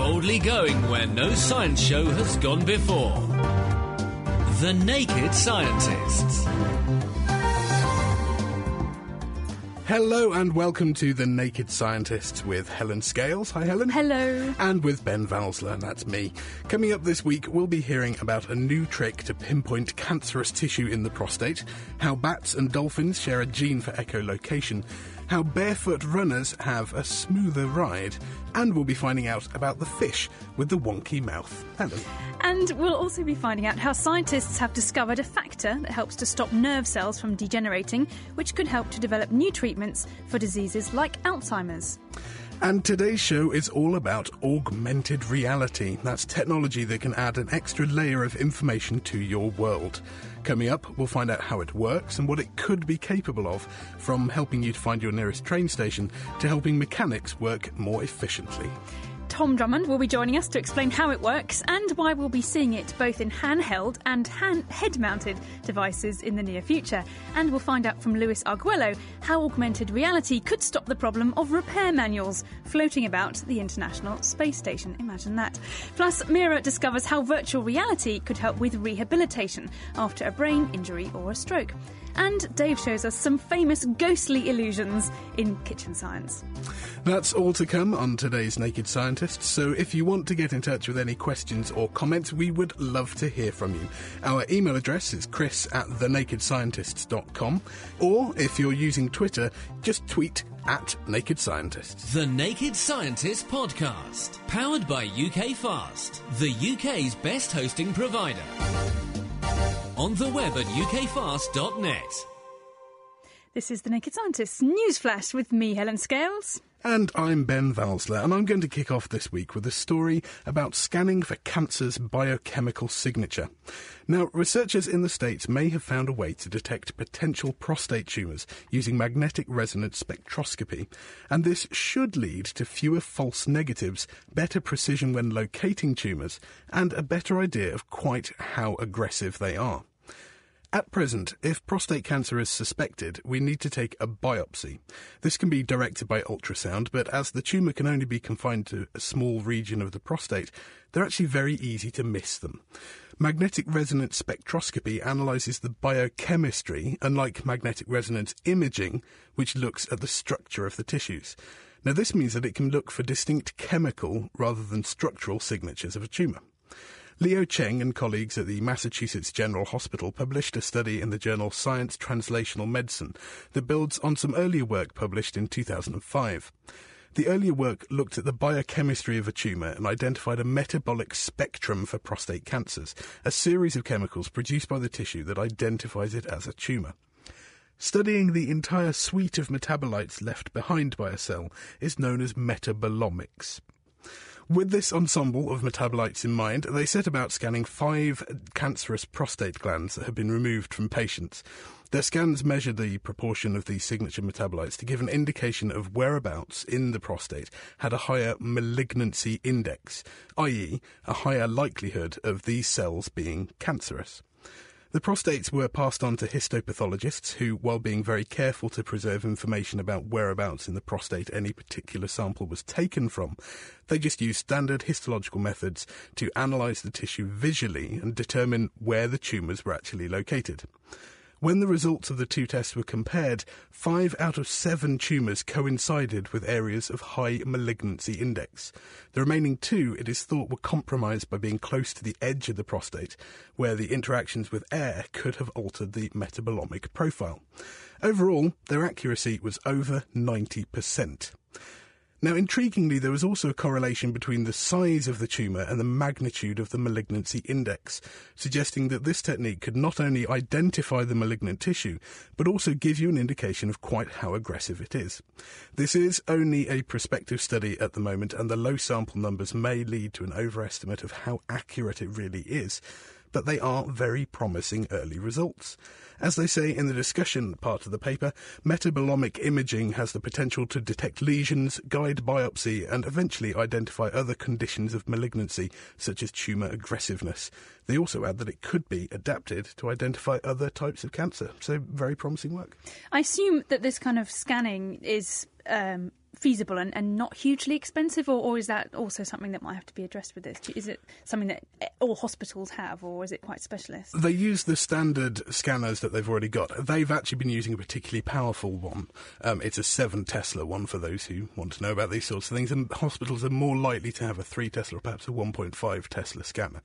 boldly going where no science show has gone before. The Naked Scientists. Hello and welcome to The Naked Scientists with Helen Scales. Hi, Helen. Hello. And with Ben Valsler, and that's me. Coming up this week, we'll be hearing about a new trick to pinpoint cancerous tissue in the prostate, how bats and dolphins share a gene for echolocation, how barefoot runners have a smoother ride, and we'll be finding out about the fish with the wonky mouth. Helen. And we'll also be finding out how scientists have discovered a factor that helps to stop nerve cells from degenerating, which could help to develop new treatments for diseases like Alzheimer's. And today's show is all about augmented reality. That's technology that can add an extra layer of information to your world. Coming up, we'll find out how it works and what it could be capable of, from helping you to find your nearest train station to helping mechanics work more efficiently. Tom Drummond will be joining us to explain how it works and why we'll be seeing it both in handheld and head-mounted devices in the near future. And we'll find out from Luis Arguello how augmented reality could stop the problem of repair manuals floating about the International Space Station. Imagine that. Plus, Mira discovers how virtual reality could help with rehabilitation after a brain injury or a stroke. And Dave shows us some famous ghostly illusions in kitchen science. That's all to come on today's Naked Scientists, so if you want to get in touch with any questions or comments, we would love to hear from you. Our email address is chris@thenakedscientists.com, or if you're using Twitter, just tweet @Naked Scientists. The Naked Scientist Podcast, powered by UK Fast, the UK's best hosting provider. On the web at ukfast.net. This is The Naked Scientists Newsflash with me, Helen Scales. And I'm Ben Valsler, and I'm going to kick off this week with a story about scanning for cancer's biochemical signature. Now, researchers in the States may have found a way to detect potential prostate tumours using magnetic resonance spectroscopy, and this should lead to fewer false negatives, better precision when locating tumours, and a better idea of quite how aggressive they are. At present, if prostate cancer is suspected, we need to take a biopsy. This can be directed by ultrasound, but as the tumour can only be confined to a small region of the prostate, they're actually very easy to miss them. Magnetic resonance spectroscopy analyses the biochemistry, unlike magnetic resonance imaging, which looks at the structure of the tissues. Now, this means that it can look for distinct chemical rather than structural signatures of a tumour. Leo Cheng and colleagues at the Massachusetts General Hospital published a study in the journal Science Translational Medicine that builds on some earlier work published in 2005. The earlier work looked at the biochemistry of a tumour and identified a metabolic spectrum for prostate cancers, a series of chemicals produced by the tissue that identifies it as a tumour. Studying the entire suite of metabolites left behind by a cell is known as metabolomics. With this ensemble of metabolites in mind, they set about scanning 5 cancerous prostate glands that had been removed from patients. Their scans measure the proportion of these signature metabolites to give an indication of whereabouts in the prostate had a higher malignancy index, i.e., a higher likelihood of these cells being cancerous. The prostates were passed on to histopathologists who, while being very careful to preserve information about whereabouts in the prostate any particular sample was taken from, they just used standard histological methods to analyse the tissue visually and determine where the tumours were actually located. When the results of the 2 tests were compared, 5 out of 7 tumours coincided with areas of high malignancy index. The remaining 2, it is thought, were compromised by being close to the edge of the prostate, where the interactions with air could have altered the metabolomic profile. Overall, their accuracy was over 90%. Now, intriguingly, there was also a correlation between the size of the tumour and the magnitude of the malignancy index, suggesting that this technique could not only identify the malignant tissue, but also give you an indication of quite how aggressive it is. This is only a prospective study at the moment, and the low sample numbers may lead to an overestimate of how accurate it really is, but they are very promising early results. As they say in the discussion part of the paper, metabolomic imaging has the potential to detect lesions, guide biopsy, and eventually identify other conditions of malignancy, such as tumour aggressiveness. They also add that it could be adapted to identify other types of cancer. So, very promising work. I assume that this kind of scanning is feasible and not hugely expensive, or is that also something that might have to be addressed with this? Is it something that all hospitals have, or is it quite specialist? They use the standard scanners that they've already got. They've actually been using a particularly powerful one. It's a 7 Tesla one for those who want to know about these sorts of things, and hospitals are more likely to have a 3 Tesla or perhaps a 1.5 Tesla scanner.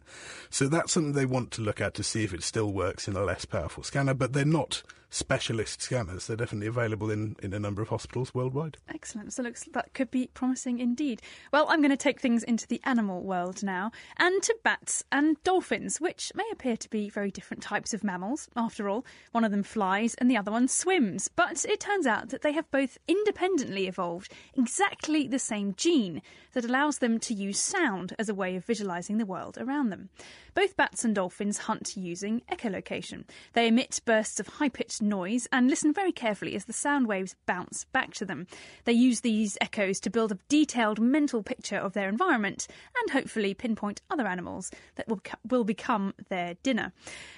So that's something they want to look at to see if it still works in a less powerful scanner, but they're not specialist scanners. They're definitely available in a number of hospitals worldwide. Excellent. So looks that could be promising indeed. Well, I'm going to take things into the animal world now, and to bats and dolphins, which may appear to be very different types of mammals. After all, one of them flies and the other one swims. But it turns out that they have both independently evolved exactly the same gene that allows them to use sound as a way of visualising the world around them. Both bats and dolphins hunt using echolocation. They emit bursts of high-pitched noise and listen very carefully as the sound waves bounce back to them. They use these echoes to build a detailed mental picture of their environment and hopefully pinpoint other animals that will become their dinner.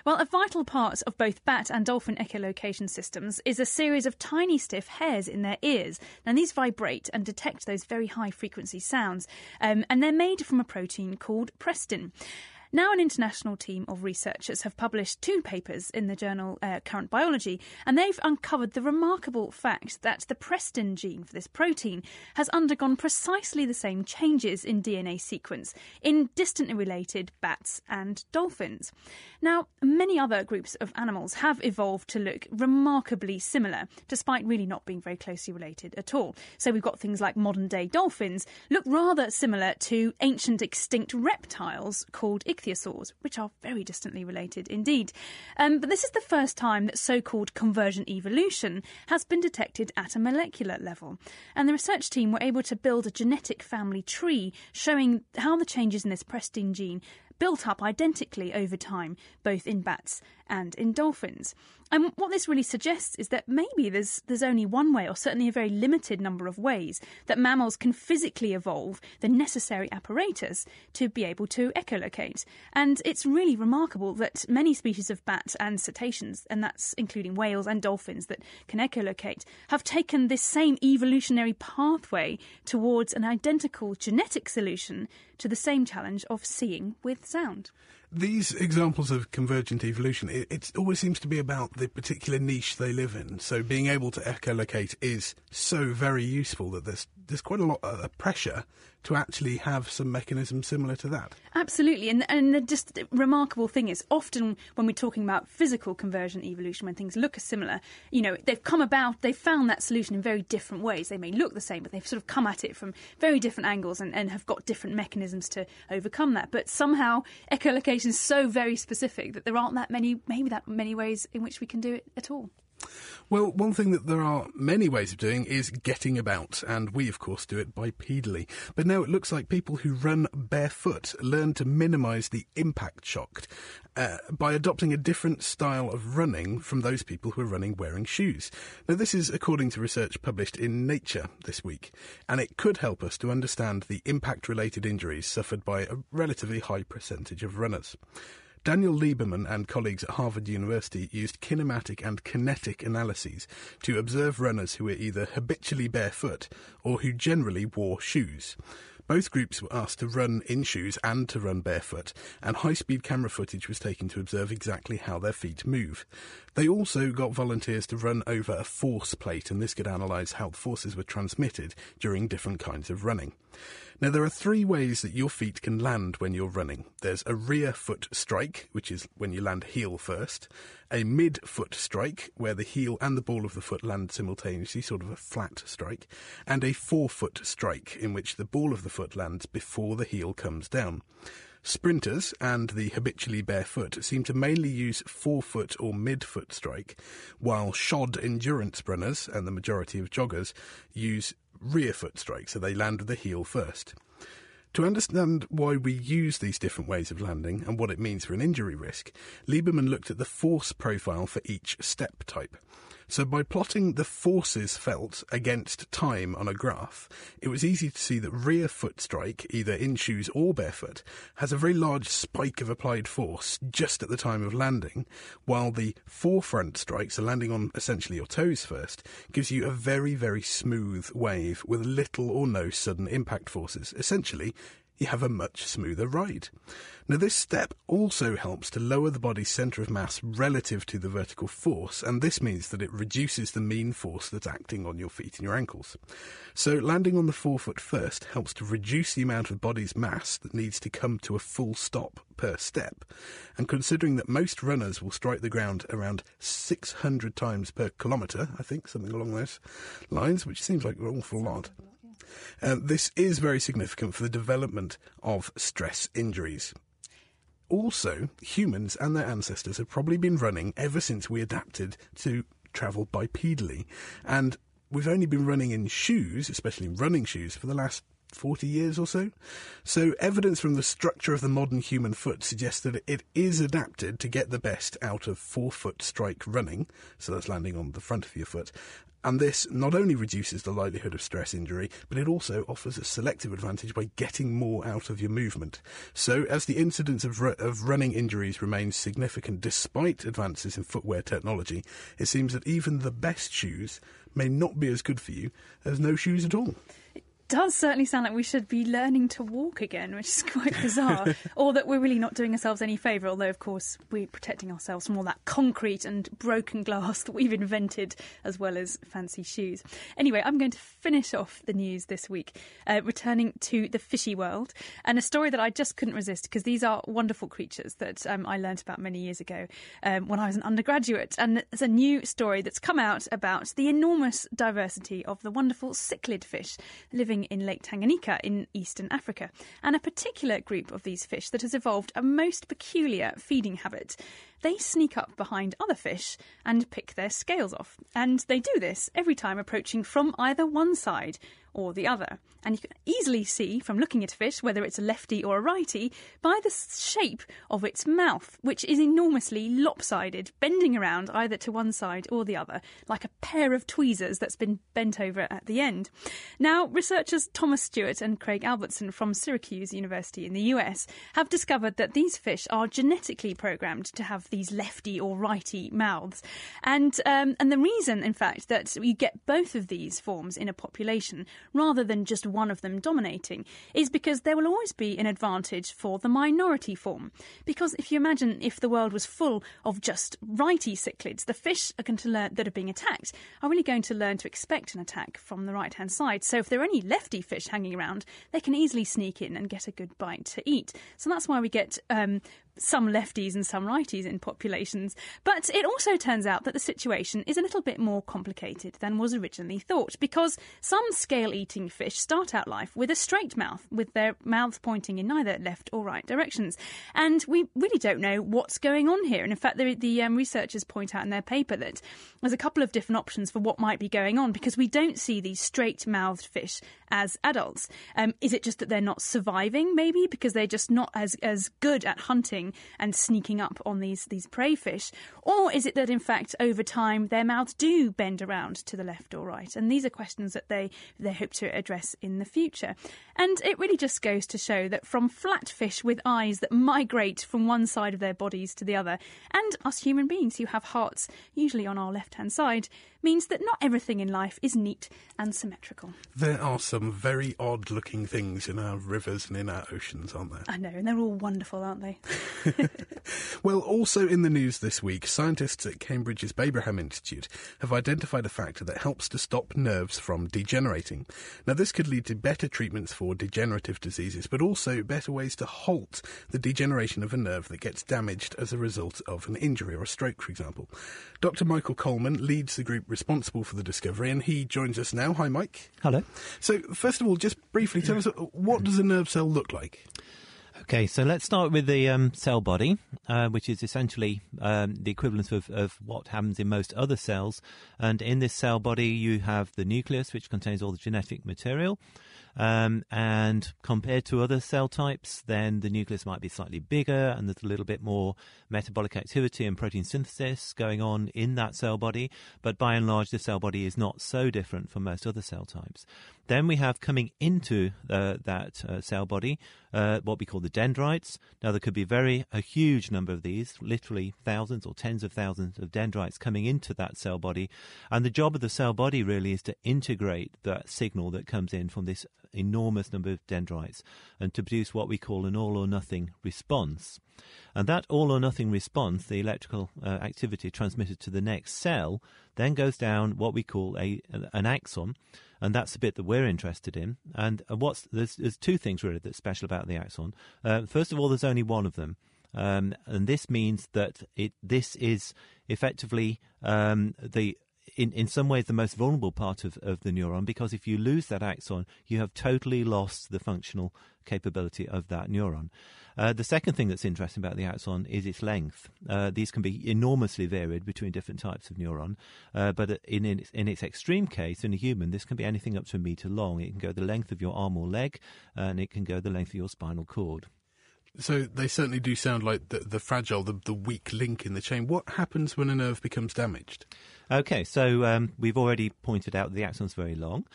Well, a vital part of both bat and dolphin echolocation systems is a series of tiny stiff hairs in their ears, and these vibrate and detect those very high frequency sounds, and they're made from a protein called prestin. Now an international team of researchers have published 2 papers in the journal Current Biology, and they've uncovered the remarkable fact that the prestin gene for this protein has undergone precisely the same changes in DNA sequence in distantly related bats and dolphins. Now, many other groups of animals have evolved to look remarkably similar, despite really not being very closely related at all. So we've got things like modern-day dolphins look rather similar to ancient extinct reptiles called ichthyosaurs, which are very distantly related indeed. But this is the first time that so-called convergent evolution has been detected at a molecular level. And the research team were able to build a genetic family tree showing how the changes in this prestin gene built up identically over time, both in bats and in dolphins. And what this really suggests is that maybe there's only one way, or certainly a very limited number of ways, that mammals can physically evolve the necessary apparatus to be able to echolocate. And it's really remarkable that many species of bats and cetaceans, and that's including whales and dolphins that can echolocate, have taken this same evolutionary pathway towards an identical genetic solution to the same challenge of seeing with sound. These examples of convergent evolution, it always seems to be about the particular niche they live in. So being able to echolocate is so very useful that there's quite a lot of pressure to actually have some mechanism similar to that. Absolutely, and the just remarkable thing is, often when we're talking about physical convergent evolution, when things look similar, you know, they've come about, they've found that solution in very different ways. They may look the same, but they've sort of come at it from very different angles and have got different mechanisms to overcome that. But somehow echolocation is so very specific that there aren't that many ways in which we can do it at all. Well, one thing that there are many ways of doing is getting about, and we, of course, do it bipedally. But now it looks like people who run barefoot learn to minimise the impact shock by adopting a different style of running from those people who are running wearing shoes. Now, this is according to research published in Nature this week, and it could help us to understand the impact-related injuries suffered by a relatively high percentage of runners. Daniel Lieberman and colleagues at Harvard University used kinematic and kinetic analyses to observe runners who were either habitually barefoot or who generally wore shoes. Both groups were asked to run in shoes and to run barefoot, and high-speed camera footage was taken to observe exactly how their feet move. They also got volunteers to run over a force plate, and this could analyse how forces were transmitted during different kinds of running. Now, there are 3 ways that your feet can land when you're running. There's a rear foot strike, which is when you land heel first, a mid-foot strike, where the heel and the ball of the foot land simultaneously, sort of a flat strike, and a forefoot strike, in which the ball of the foot lands before the heel comes down. Sprinters and the habitually barefoot seem to mainly use forefoot or midfoot strike, while shod endurance runners and the majority of joggers use rear foot strike, so they land with the heel first. To understand why we use these different ways of landing and what it means for an injury risk, Lieberman looked at the force profile for each step type. So by plotting the forces felt against time on a graph, it was easy to see that rear foot strike, either in shoes or barefoot, has a very large spike of applied force just at the time of landing, while the forefront strike, so landing on essentially your toes first, gives you a very, very smooth wave with little or no sudden impact forces. Essentially, you have a much smoother ride. Now, this step also helps to lower the body's centre of mass relative to the vertical force, and this means that it reduces the mean force that's acting on your feet and your ankles. So landing on the forefoot first helps to reduce the amount of body's mass that needs to come to a full stop per step, and considering that most runners will strike the ground around 600 times per kilometre, I think, something along those lines, which seems like an awful lot. This is very significant for the development of stress injuries. Also, humans and their ancestors have probably been running ever since we adapted to travel bipedally. And we've only been running in shoes, especially running shoes, for the last 40 years or so. So evidence from the structure of the modern human foot suggests that it is adapted to get the best out of forefoot strike running, so that's landing on the front of your foot. And this not only reduces the likelihood of stress injury, but it also offers a selective advantage by getting more out of your movement. So as the incidence of running injuries remains significant despite advances in footwear technology, it seems that even the best shoes may not be as good for you as no shoes at all. Does certainly sound like we should be learning to walk again, which is quite bizarre, or that we're really not doing ourselves any favour, although, of course, we're protecting ourselves from all that concrete and broken glass that we've invented, as well as fancy shoes. Anyway, I'm going to finish off the news this week, returning to the fishy world, and a story that I just couldn't resist, because these are wonderful creatures that I learnt about many years ago when I was an undergraduate, and there's a new story that's come out about the enormous diversity of the wonderful cichlid fish living in Lake Tanganyika in eastern Africa, and a particular group of these fish that has evolved a most peculiar feeding habit. They sneak up behind other fish and pick their scales off, and they do this every time approaching from either one side or the other. And you can easily see from looking at a fish whether it's a lefty or a righty by the shape of its mouth, which is enormously lopsided, bending around either to one side or the other, like a pair of tweezers that's been bent over at the end. Now, researchers Thomas Stewart and Craig Albertson from Syracuse University in the US have discovered that these fish are genetically programmed to have these lefty or righty mouths. And the reason, in fact, that you get both of these forms in a population rather than just one of them dominating is because there will always be an advantage for the minority form. Because if you imagine if the world was full of just righty cichlids, the fish are going to learn that are being attacked are really going to learn to expect an attack from the right-hand side. So if there are any lefty fish hanging around, they can easily sneak in and get a good bite to eat. So that's why we get some lefties and some righties in populations. But it also turns out that the situation is a little bit more complicated than was originally thought, because some scale-eating fish start out life with a straight mouth, with their mouths pointing in neither left or right directions. And we really don't know what's going on here. And in fact, the researchers point out in their paper that there's a couple of different options for what might be going on, because we don't see these straight-mouthed fish as adults. Is it just that they're not surviving, maybe, because they're just not as good at hunting and sneaking up on these prey fish? Or is it that, in fact, over time, their mouths do bend around to the left or right? And these are questions that they hope to address in the future. And it really just goes to show that from flat fish with eyes that migrate from one side of their bodies to the other, and us human beings who have hearts usually on our left-hand side, means that not everything in life is neat and symmetrical. There are some very odd-looking things in our rivers and in our oceans, aren't there? I know, and they're all wonderful, aren't they? Well, also in the news this week, scientists at Cambridge's Babraham Institute have identified a factor that helps to stop nerves from degenerating. Now, this could lead to better treatments for degenerative diseases, but also better ways to halt the degeneration of a nerve that gets damaged as a result of an injury or a stroke, for example. Dr. Michael Coleman leads the group responsible for the discovery, and he joins us now. Hi, Mike. Hello. So, first of all, just briefly, tell us, what does a nerve cell look like? Okay, so let's start with the cell body, which is essentially the equivalent of what happens in most other cells. And in this cell body, you have the nucleus, which contains all the genetic material. And compared to other cell types, then the nucleus might be slightly bigger and there's a little bit more metabolic activity and protein synthesis going on in that cell body. But by and large, the cell body is not so different from most other cell types. Then we have coming into that cell body what we call the dendrites. Now, there could be a huge number of these, literally thousands or tens of thousands of dendrites coming into that cell body. And the job of the cell body really is to integrate that signal that comes in from this enormous number of dendrites and to produce what we call an all-or-nothing response. And that all-or-nothing response, the electrical activity transmitted to the next cell, then goes down what we call an axon, and that's the bit that we're interested in. And there's two things really that's special about the axon. First of all, there's only one of them, and this means that this is effectively in some ways the most vulnerable part of the neuron, because if you lose that axon, you have totally lost the functional capability of that neuron. The second thing that's interesting about the axon is its length. These can be enormously varied between different types of neuron, but in its extreme case, in a human, this can be anything up to a meter long. It can go the length of your arm or leg, and it can go the length of your spinal cord. So they certainly do sound like the fragile, the weak link in the chain. What happens when a nerve becomes damaged? Okay, so we've already pointed out the axon's very long,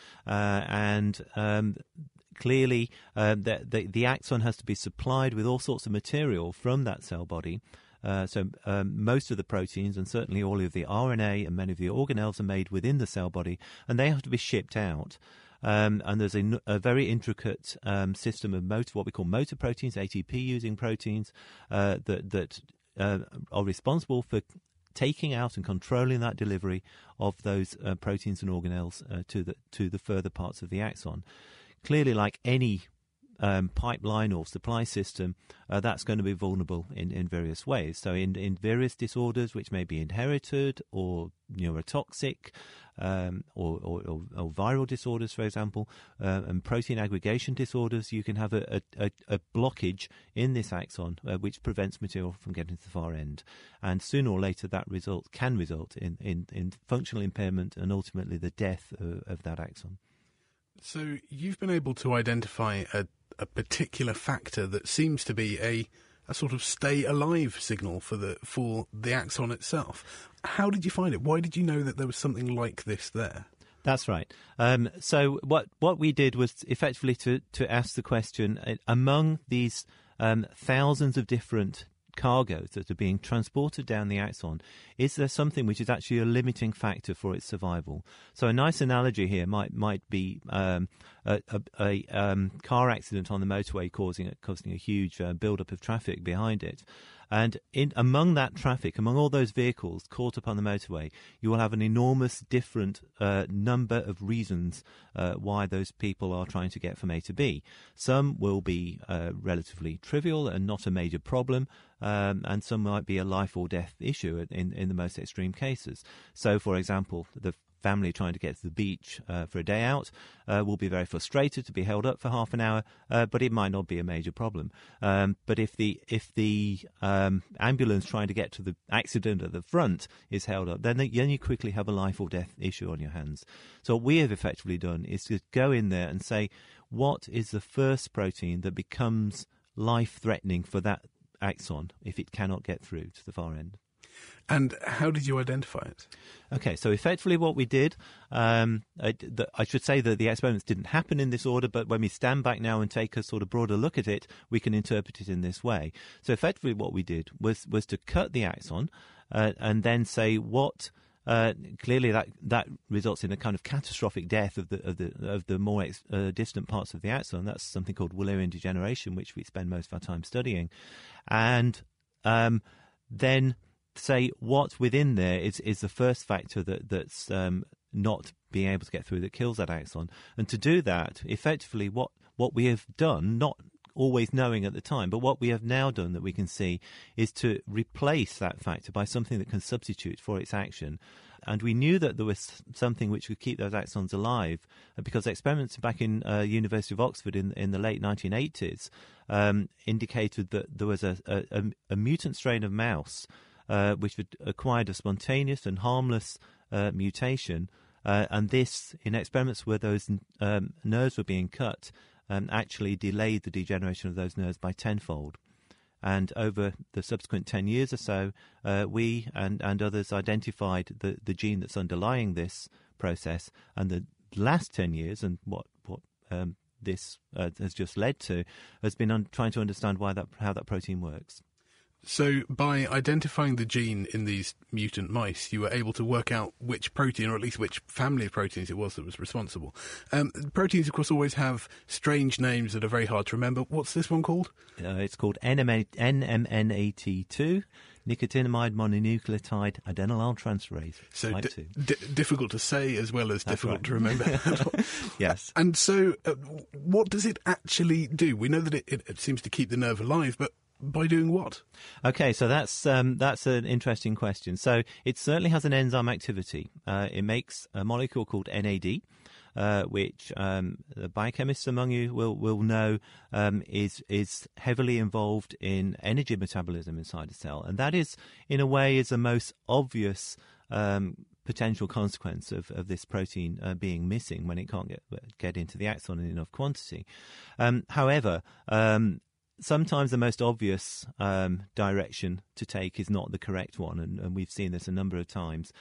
clearly the axon has to be supplied with all sorts of material from that cell body. Most of the proteins and certainly all of the RNA and many of the organelles are made within the cell body, and they have to be shipped out. And there's a very intricate system of what we call motor proteins, ATP-using proteins, that are responsible for taking out and controlling that delivery of those proteins and organelles to the further parts of the axon. Clearly, like any pipeline or supply system, that's going to be vulnerable in various ways. So in various disorders, which may be inherited or neurotoxic or viral disorders, for example, and protein aggregation disorders, you can have a blockage in this axon which prevents material from getting to the far end. And sooner or later that can result in functional impairment and ultimately the death of that axon. So you've been able to identify a particular factor that seems to be a sort of stay alive signal for the axon itself. How did you find it? Why did you know that there was something like this there? That's right. So what we did was effectively to ask the question, among these thousands of different cargoes that are being transported down the axon, is there something which is actually a limiting factor for its survival? So a nice analogy here might be a car accident on the motorway causing a huge build-up of traffic behind it. And among that traffic, among all those vehicles caught up on the motorway, you will have an enormous different number of reasons why those people are trying to get from A to B. Some will be relatively trivial and not a major problem, and some might be a life or death issue in the most extreme cases. So, for example, the family trying to get to the beach for a day out will be very frustrated to be held up for half an hour, but it might not be a major problem. But if the ambulance trying to get to the accident at the front is held up, then you quickly have a life or death issue on your hands. So what we have effectively done is to go in there and say, what is the first protein that becomes life-threatening for that axon if it cannot get through to the far end? And how did you identify it? Okay, so effectively what we did, I should say that the experiments didn't happen in this order, but when we stand back now and take a sort of broader look at it, we can interpret it in this way. So effectively what we did was to cut the axon and then say what... clearly that results in a kind of catastrophic death of the more distant parts of the axon. That's something called Wallerian degeneration, which we spend most of our time studying. And then say what within there is the first factor that's not being able to get through, that kills that axon. And to do that, effectively what we have done, not always knowing at the time, but what we have now done that we can see, is to replace that factor by something that can substitute for its action. And we knew that there was something which would keep those axons alive, because experiments back in University of Oxford in the late 1980s indicated that there was a mutant strain of mouse which had acquired a spontaneous and harmless mutation. And this, in experiments where those nerves were being cut, actually delayed the degeneration of those nerves by tenfold. And over the subsequent 10 years or so, we and others identified the gene that's underlying this process. And the last 10 years, and what this has just led to, has been trying to understand how that protein works. So by identifying the gene in these mutant mice, you were able to work out which protein, or at least which family of proteins it was that was responsible. Proteins, of course, always have strange names that are very hard to remember. What's this one called? It's called NMNAT2, nicotinamide mononucleotide adenylyl transferase. So difficult to say as well as to remember. Yes. And so what does it actually do? We know that it seems to keep the nerve alive, but by doing what? Okay, so that's an interesting question. So it certainly has an enzyme activity. It makes a molecule called NAD, which the biochemists among you will know is heavily involved in energy metabolism inside a cell, and that is, in a way, is the most obvious potential consequence of this protein being missing when it can't get into the axon in enough quantity. However, sometimes the most obvious direction to take is not the correct one, and we've seen this a number of times.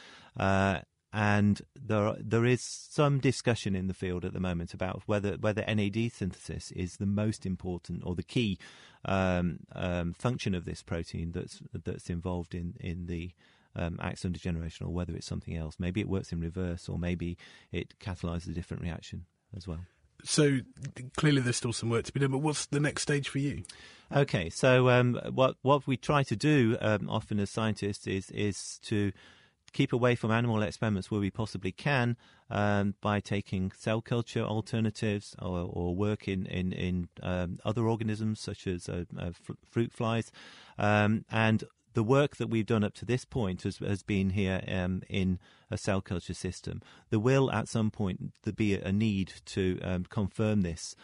And there is some discussion in the field at the moment about whether NAD synthesis is the most important or the key function of this protein that's involved in the axon degeneration, or whether it's something else. Maybe it works in reverse, or maybe it catalyses a different reaction as well. So clearly there's still some work to be done, but what's the next stage for you? Okay, so what we try to do often as scientists is to keep away from animal experiments where we possibly can by taking cell culture alternatives or work in other organisms such as fruit flies. And the work that we've done up to this point has been here in a cell culture system. There will, at some point, be a need to confirm this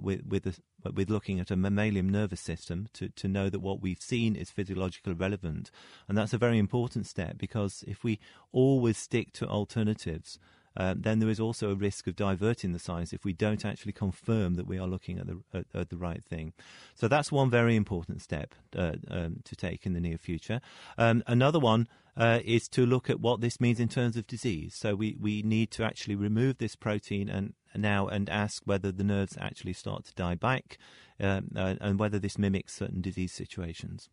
with looking at a mammalian nervous system to know that what we've seen is physiologically relevant. And that's a very important step, because if we always stick to alternatives, then there is also a risk of diverting the science if we don't actually confirm that we are looking at the right thing. So that's one very important step to take in the near future. Another one is to look at what this means in terms of disease. So we need to actually remove this protein and ask whether the nerves actually start to die back and whether this mimics certain disease situations.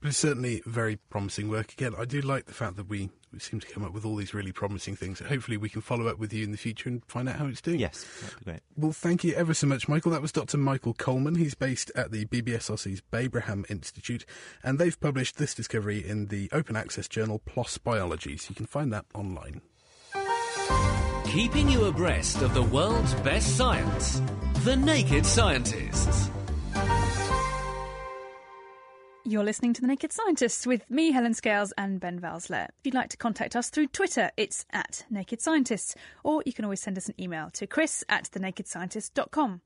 But it's certainly very promising work. Again, I do like the fact that we seem to come up with all these really promising things. Hopefully we can follow up with you in the future and find out how it's doing. Yes, that'd be great. Well, thank you ever so much, Michael. That was Dr. Michael Coleman. He's based at the BBSRC's Babraham Institute, and they've published this discovery in the open access journal PLOS Biology, so you can find that online. Keeping you abreast of the world's best science, The Naked Scientists. You're listening to The Naked Scientists with me, Helen Scales, and Ben Valsler. If you'd like to contact us through Twitter, it's @NakedScientists, or you can always send us an email to chris@thenakedscientist.com.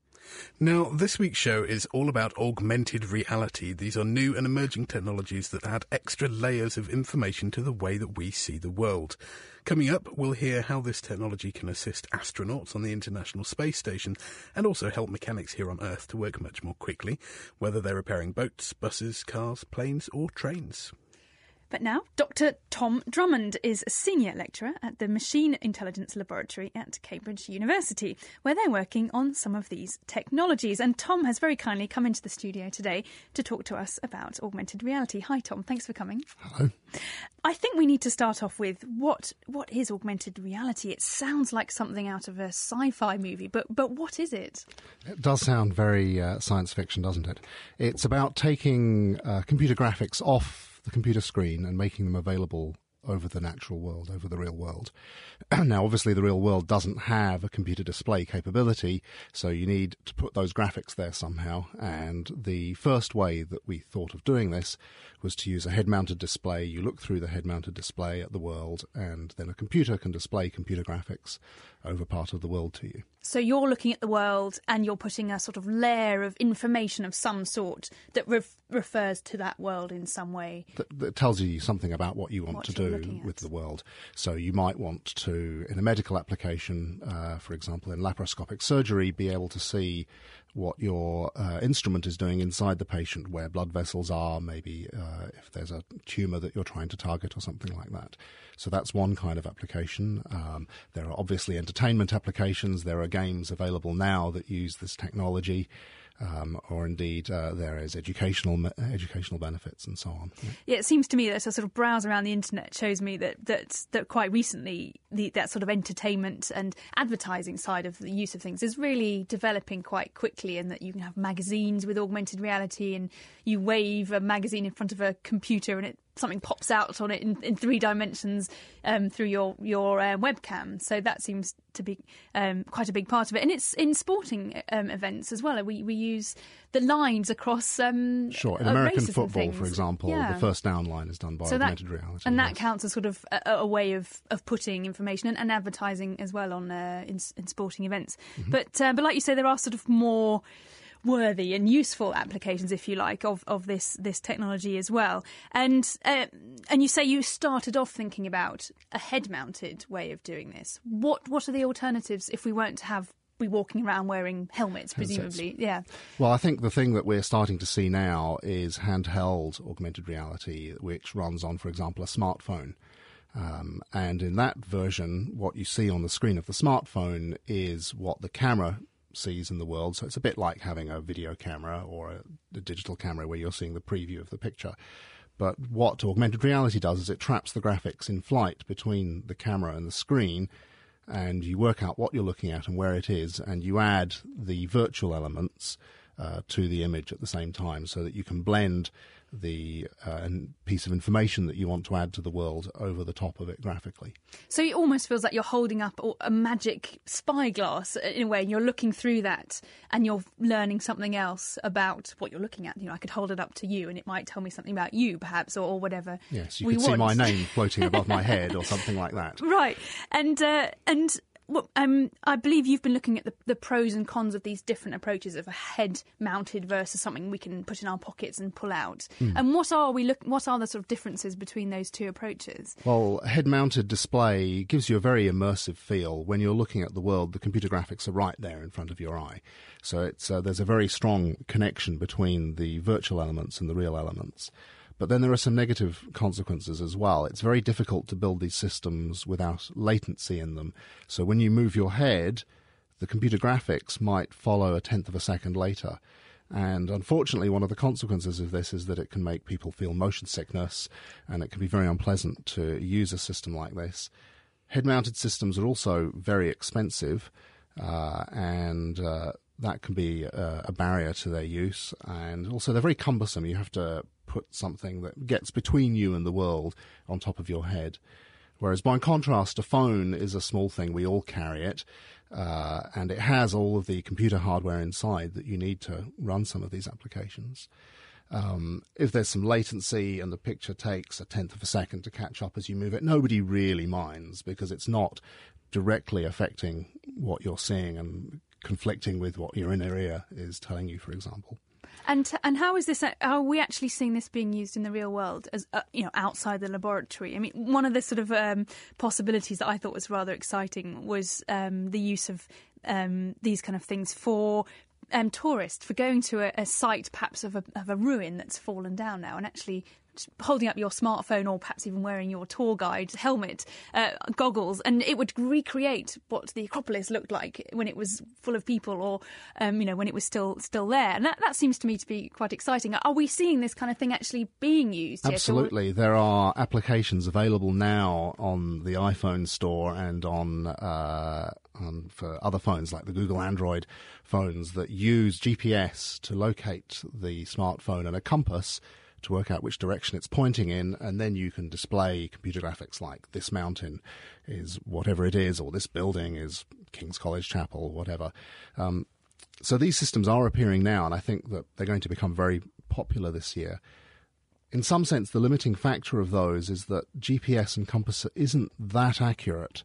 Now, this week's show is all about augmented reality. These are new and emerging technologies that add extra layers of information to the way that we see the world. Coming up, we'll hear how this technology can assist astronauts on the International Space Station and also help mechanics here on Earth to work much more quickly, whether they're repairing boats, buses, cars, planes or trains. But now, Dr. Tom Drummond is a senior lecturer at the Machine Intelligence Laboratory at Cambridge University, where they're working on some of these technologies. And Tom has very kindly come into the studio today to talk to us about augmented reality. Hi, Tom. Thanks for coming. Hello. I think we need to start off with what is augmented reality? It sounds like something out of a sci-fi movie, but what is it? It does sound very science fiction, doesn't it? It's about taking computer graphics off the computer screen and making them available over the natural world, over the real world. Now, obviously, the real world doesn't have a computer display capability, so you need to put those graphics there somehow. And the first way that we thought of doing this was to use a head-mounted display. You look through the head-mounted display at the world, and then a computer can display computer graphics over part of the world to you. So you're looking at the world and you're putting a sort of layer of information of some sort that refers to that world in some way. That tells you something about what you want to do with the world. So you might want to, in a medical application, for example, in laparoscopic surgery, be able to see what your instrument is doing inside the patient, where blood vessels are, maybe if there's a tumour that you're trying to target or something like that. So that's one kind of application. There are obviously entertainment applications. There are games available now that use this technology. Or indeed there is educational benefits and so on. Yeah, it seems to me that a sort of browse around the internet shows me that quite recently that sort of entertainment and advertising side of the use of things is really developing quite quickly, and that you can have magazines with augmented reality and you wave a magazine in front of a computer and something pops out on it in three dimensions through your webcam. So that seems to be quite a big part of it. And it's in sporting events as well. We use the lines across sure, in American football, for example, yeah. The first down line is done by augmented reality. And that counts as sort of a way of putting information and advertising as well on in sporting events. Mm-hmm. But like you say, there are sort of more worthy and useful applications, if you like, of this technology as well. And you say you started off thinking about a head-mounted way of doing this. What are the alternatives if we weren't to be walking around wearing helmets, presumably? Yeah. Well, I think the thing that we're starting to see now is handheld augmented reality, which runs on, for example, a smartphone. And in that version, what you see on the screen of the smartphone is what the camera sees in the world. So it's a bit like having a video camera or a digital camera where you're seeing the preview of the picture. But what augmented reality does is it traps the graphics in flight between the camera and the screen, and you work out what you're looking at and where it is, and you add the virtual elements to the image at the same time so that you can blend the piece of information that you want to add to the world over the top of it graphically. So it almost feels like you're holding up a magic spyglass in a way, and you're looking through that and you're learning something else about what you're looking at. You know, I could hold it up to you and it might tell me something about you, perhaps, or whatever. Yes, you could see my name floating above my head or something like that. Right. And I believe you've been looking at the pros and cons of these different approaches of a head-mounted versus something we can put in our pockets and pull out. Mm. And what are the sort of differences between those two approaches? Well, head-mounted display gives you a very immersive feel. When you're looking at the world, the computer graphics are right there in front of your eye. So there's a very strong connection between the virtual elements and the real elements. But then there are some negative consequences as well. It's very difficult to build these systems without latency in them. So when you move your head, the computer graphics might follow a tenth of a second later. And unfortunately, one of the consequences of this is that it can make people feel motion sickness, and it can be very unpleasant to use a system like this. Head-mounted systems are also very expensive, and that can be a barrier to their use. And also, they're very cumbersome. You have to put something that gets between you and the world on top of your head. Whereas by contrast, a phone is a small thing. We all carry it. And it has all of the computer hardware inside that you need to run some of these applications. If there's some latency and the picture takes a tenth of a second to catch up as you move it, nobody really minds because it's not directly affecting what you're seeing and conflicting with what your inner ear is telling you, for example. And how is this? Are we actually seeing this being used in the real world, as outside the laboratory? I mean, one of the sort of possibilities that I thought was rather exciting was the use of these kind of things for tourists, for going to a site perhaps of a ruin that's fallen down now, and actually holding up your smartphone or perhaps even wearing your tour guide's helmet, goggles, and it would recreate what the Acropolis looked like when it was full of people, or when it was still there. And that seems to me to be quite exciting. Are we seeing this kind of thing actually being used? Absolutely. Yet? There are applications available now on the iPhone store and on for other phones like the Google Android phones that use GPS to locate the smartphone and a compass to work out which direction it's pointing in, and then you can display computer graphics like this mountain is whatever it is, or this building is King's College Chapel, whatever. So these systems are appearing now, and I think that they're going to become very popular this year. In some sense, the limiting factor of those is that GPS and compass isn't that accurate.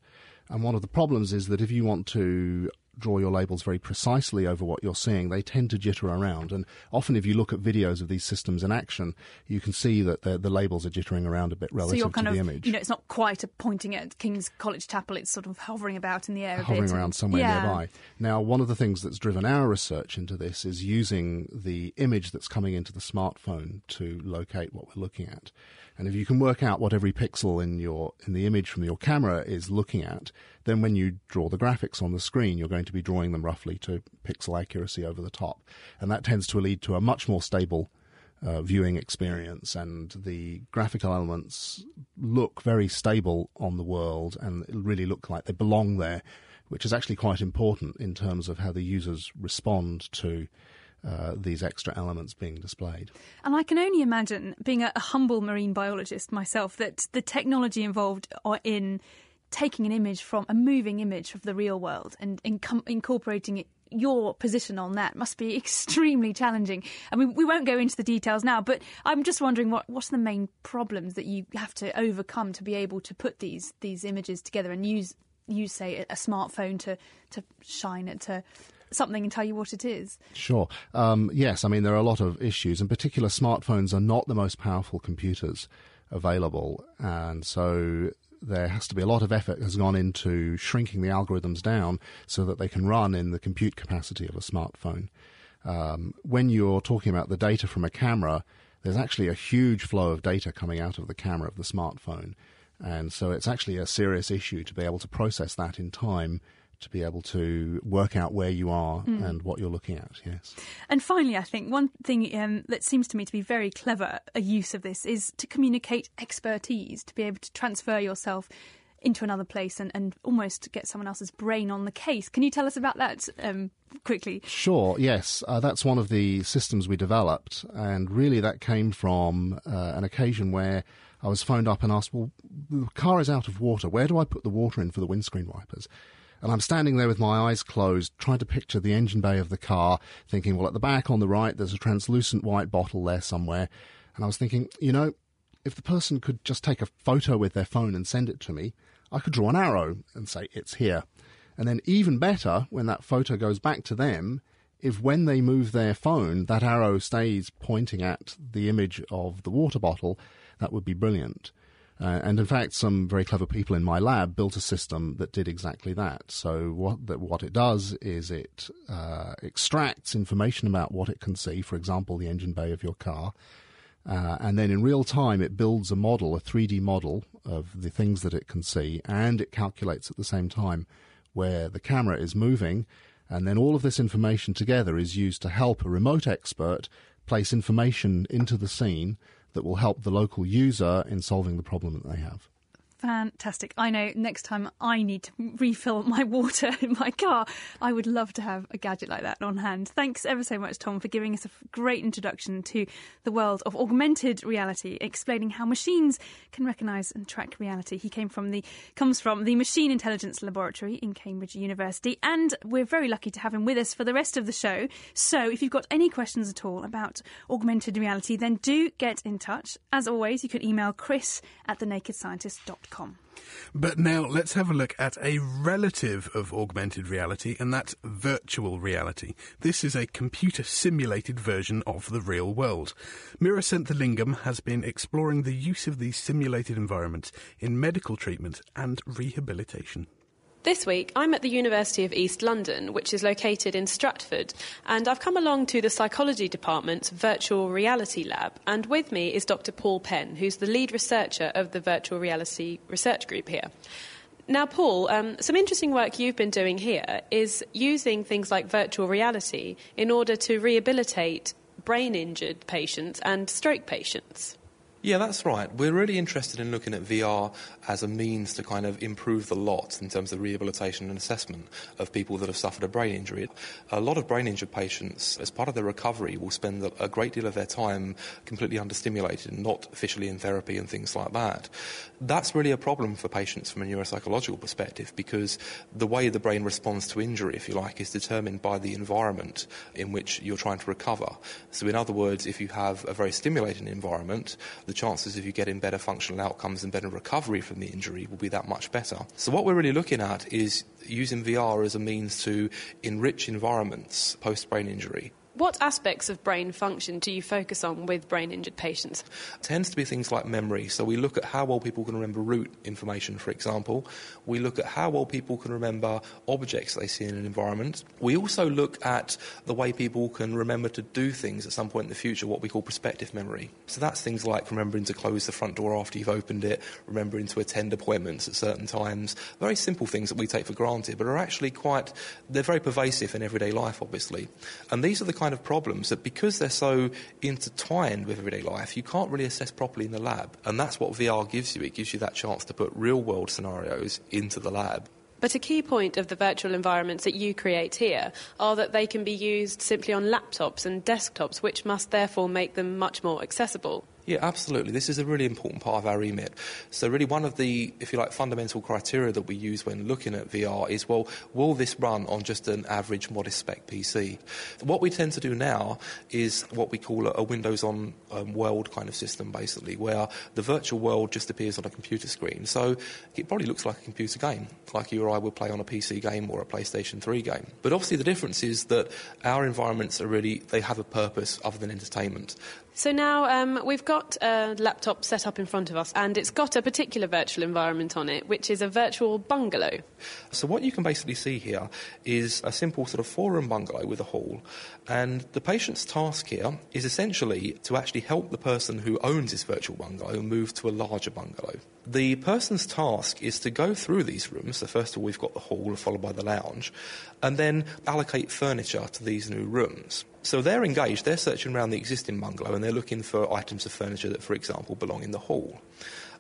And one of the problems is that if you want to draw your labels very precisely over what you're seeing, they tend to jitter around. And often if you look at videos of these systems in action, you can see that the labels are jittering around a bit relative to the image. You know, it's not quite pointing at King's College Chapel, it's sort of hovering about in the air a bit. Hovering around somewhere nearby. Now, one of the things that's driven our research into this is using the image that's coming into the smartphone to locate what we're looking at. And if you can work out what every pixel in the image from your camera is looking at, then when you draw the graphics on the screen, you're going to be drawing them roughly to pixel accuracy over the top. And that tends to lead to a much more stable viewing experience, and the graphical elements look very stable on the world and really look like they belong there, which is actually quite important in terms of how the users respond to these extra elements being displayed. And I can only imagine, being a humble marine biologist myself, that the technology involved in taking an image from a moving image of the real world and incorporating it, your position on that, must be extremely challenging. I mean, we won't go into the details now, but I'm just wondering what are the main problems that you have to overcome to be able to put these images together and use say a smartphone to shine it to something and tell you what it is. Sure. Yes, I mean, there are a lot of issues. In particular, smartphones are not the most powerful computers available, and so there has to be a lot of effort has gone into shrinking the algorithms down so that they can run in the compute capacity of a smartphone. When you're talking about the data from a camera, there's actually a huge flow of data coming out of the camera of the smartphone, and so it's actually a serious issue to be able to process that in time, to be able to work out where you are and what you're looking at, yes. And finally, I think one thing that seems to me to be very clever a use of this is to communicate expertise, to be able to transfer yourself into another place and almost get someone else's brain on the case. Can you tell us about that quickly? Sure, yes. That's one of the systems we developed, and really that came from an occasion where I was phoned up and asked, well, the car is out of water. Where do I put the water in for the windscreen wipers? And I'm standing there with my eyes closed, trying to picture the engine bay of the car, thinking, well, at the back on the right, there's a translucent white bottle there somewhere. And I was thinking, you know, if the person could just take a photo with their phone and send it to me, I could draw an arrow and say, it's here. And then even better, when that photo goes back to them, if when they move their phone, that arrow stays pointing at the image of the water bottle, that would be brilliant. And in fact, some very clever people in my lab built a system that did exactly that. So what it does is it extracts information about what it can see, for example, the engine bay of your car, and then in real time it builds a model, a 3D model of the things that it can see, and it calculates at the same time where the camera is moving, and then all of this information together is used to help a remote expert place information into the scene that will help the local user in solving the problem that they have. Fantastic. I know next time I need to refill my water in my car, I would love to have a gadget like that on hand. Thanks ever so much, Tom, for giving us a great introduction to the world of augmented reality, explaining how machines can recognise and track reality. He comes from the Machine Intelligence Laboratory in Cambridge University, and we're very lucky to have him with us for the rest of the show. So if you've got any questions at all about augmented reality, then do get in touch. As always, you can email chris@thenakedscientist.com. But now let's have a look at a relative of augmented reality, and that's virtual reality. This is a computer-simulated version of the real world. Mira Senthalingam has been exploring the use of these simulated environments in medical treatment and rehabilitation. This week, I'm at the University of East London, which is located in Stratford, and I've come along to the psychology department's virtual reality lab, and with me is Dr. Paul Penn, who's the lead researcher of the virtual reality research group here. Now, Paul, some interesting work you've been doing here is using things like virtual reality in order to rehabilitate brain-injured patients and stroke patients. Yeah, that's right. We're really interested in looking at VR as a means to kind of improve the lot in terms of rehabilitation and assessment of people that have suffered a brain injury. A lot of brain injured patients, as part of their recovery, will spend a great deal of their time completely understimulated and not officially in therapy and things like that. That's really a problem for patients from a neuropsychological perspective, because the way the brain responds to injury, if you like, is determined by the environment in which you're trying to recover. So in other words, if you have a very stimulating environment, the chances of you getting better functional outcomes and better recovery from the injury will be that much better. So what we're really looking at is using VR as a means to enrich environments post-brain injury. What aspects of brain function do you focus on with brain-injured patients? It tends to be things like memory. So we look at how well people can remember route information, for example. We look at how well people can remember objects they see in an environment. We also look at the way people can remember to do things at some point in the future, what we call prospective memory. So that's things like remembering to close the front door after you've opened it, remembering to attend appointments at certain times. Very simple things that we take for granted, but are actually they're very pervasive in everyday life, obviously. And these are the kind of problems that, because they're so intertwined with everyday life, you can't really assess properly in the lab. And that's what VR gives you. It gives you that chance to put real-world scenarios into the lab. But a key point of the virtual environments that you create here are that they can be used simply on laptops and desktops, which must therefore make them much more accessible. Yeah, absolutely. This is a really important part of our remit. So really one of the, if you like, fundamental criteria that we use when looking at VR is, well, will this run on just an average modest-spec PC? What we tend to do now is what we call a Windows-on world kind of system, basically, where the virtual world just appears on a computer screen. So it probably looks like a computer game, like you or I would play on a PC game or a PlayStation 3 game. But obviously the difference is that our environments are really, they have a purpose other than entertainment. So now we've got a laptop set up in front of us, and it's got a particular virtual environment on it, which is a virtual bungalow. So what you can basically see here is a simple sort of four-room bungalow with a hall, and the patient's task here is essentially to actually help the person who owns this virtual bungalow move to a larger bungalow. The person's task is to go through these rooms. So first of all, we've got the hall followed by the lounge, and then allocate furniture to these new rooms. So they're engaged, they're searching around the existing bungalow and they're looking for items of furniture that, for example, belong in the hall.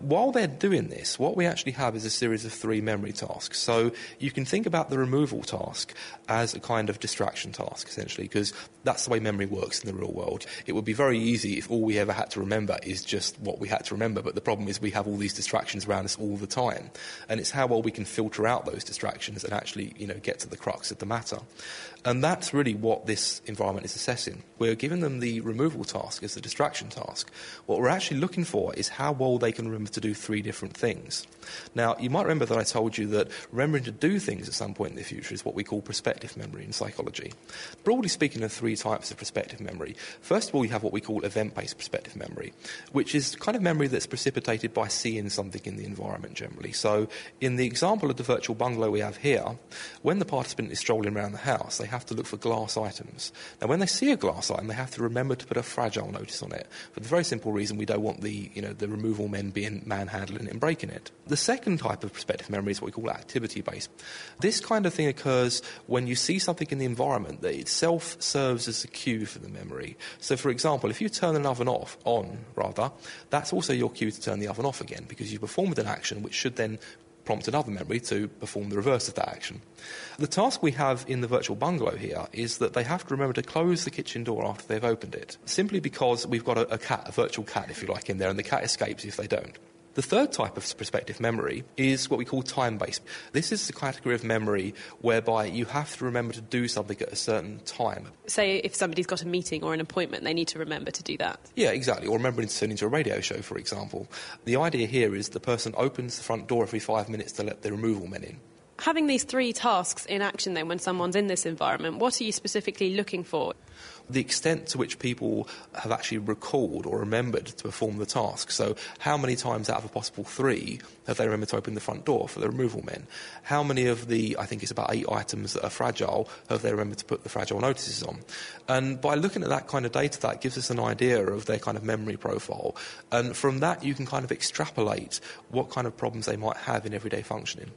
While they're doing this, what we actually have is a series of three memory tasks. So you can think about the removal task as a kind of distraction task, essentially, because that's the way memory works in the real world. It would be very easy if all we ever had to remember is just what we had to remember, but the problem is we have all these distractions around us all the time, and it's how well we can filter out those distractions and actually, get to the crux of the matter. And that's really what this environment is assessing. We're giving them the removal task as the distraction task. What we're actually looking for is how well they can remember to do three different things. Now, you might remember that I told you that remembering to do things at some point in the future is what we call prospective memory in psychology. Broadly speaking, there are three types of prospective memory. First of all, you have what we call event-based prospective memory, which is kind of memory that's precipitated by seeing something in the environment generally. So in the example of the virtual bungalow we have here, when the participant is strolling around the house, they have to look for glass items. Now, when they see a glass item, they have to remember to put a fragile notice on it, for the very simple reason we don't want the removal men being manhandling it and breaking it. The second type of prospective memory is what we call activity-based. This kind of thing occurs when you see something in the environment that itself serves as a cue for the memory. So, for example, if you turn an oven on, that's also your cue to turn the oven off again, because you performed an action which should then prompt another memory to perform the reverse of that action. The task we have in the virtual bungalow here is that they have to remember to close the kitchen door after they've opened it, simply because we've got a virtual cat, if you like, in there, and the cat escapes if they don't. The third type of prospective memory is what we call time-based. This is the category of memory whereby you have to remember to do something at a certain time. Say if somebody's got a meeting or an appointment, they need to remember to do that. Yeah, exactly, or remembering to tune into a radio show, for example. The idea here is the person opens the front door every 5 minutes to let the removal men in. Having these three tasks in action then when someone's in this environment, what are you specifically looking for? The extent to which people have actually recalled or remembered to perform the task. So how many times out of a possible three have they remembered to open the front door for the removal men? How many of the, I think it's about 8 items that are fragile, have they remembered to put the fragile notices on? And by looking at that kind of data, that gives us an idea of their kind of memory profile. And from that, you can kind of extrapolate what kind of problems they might have in everyday functioning.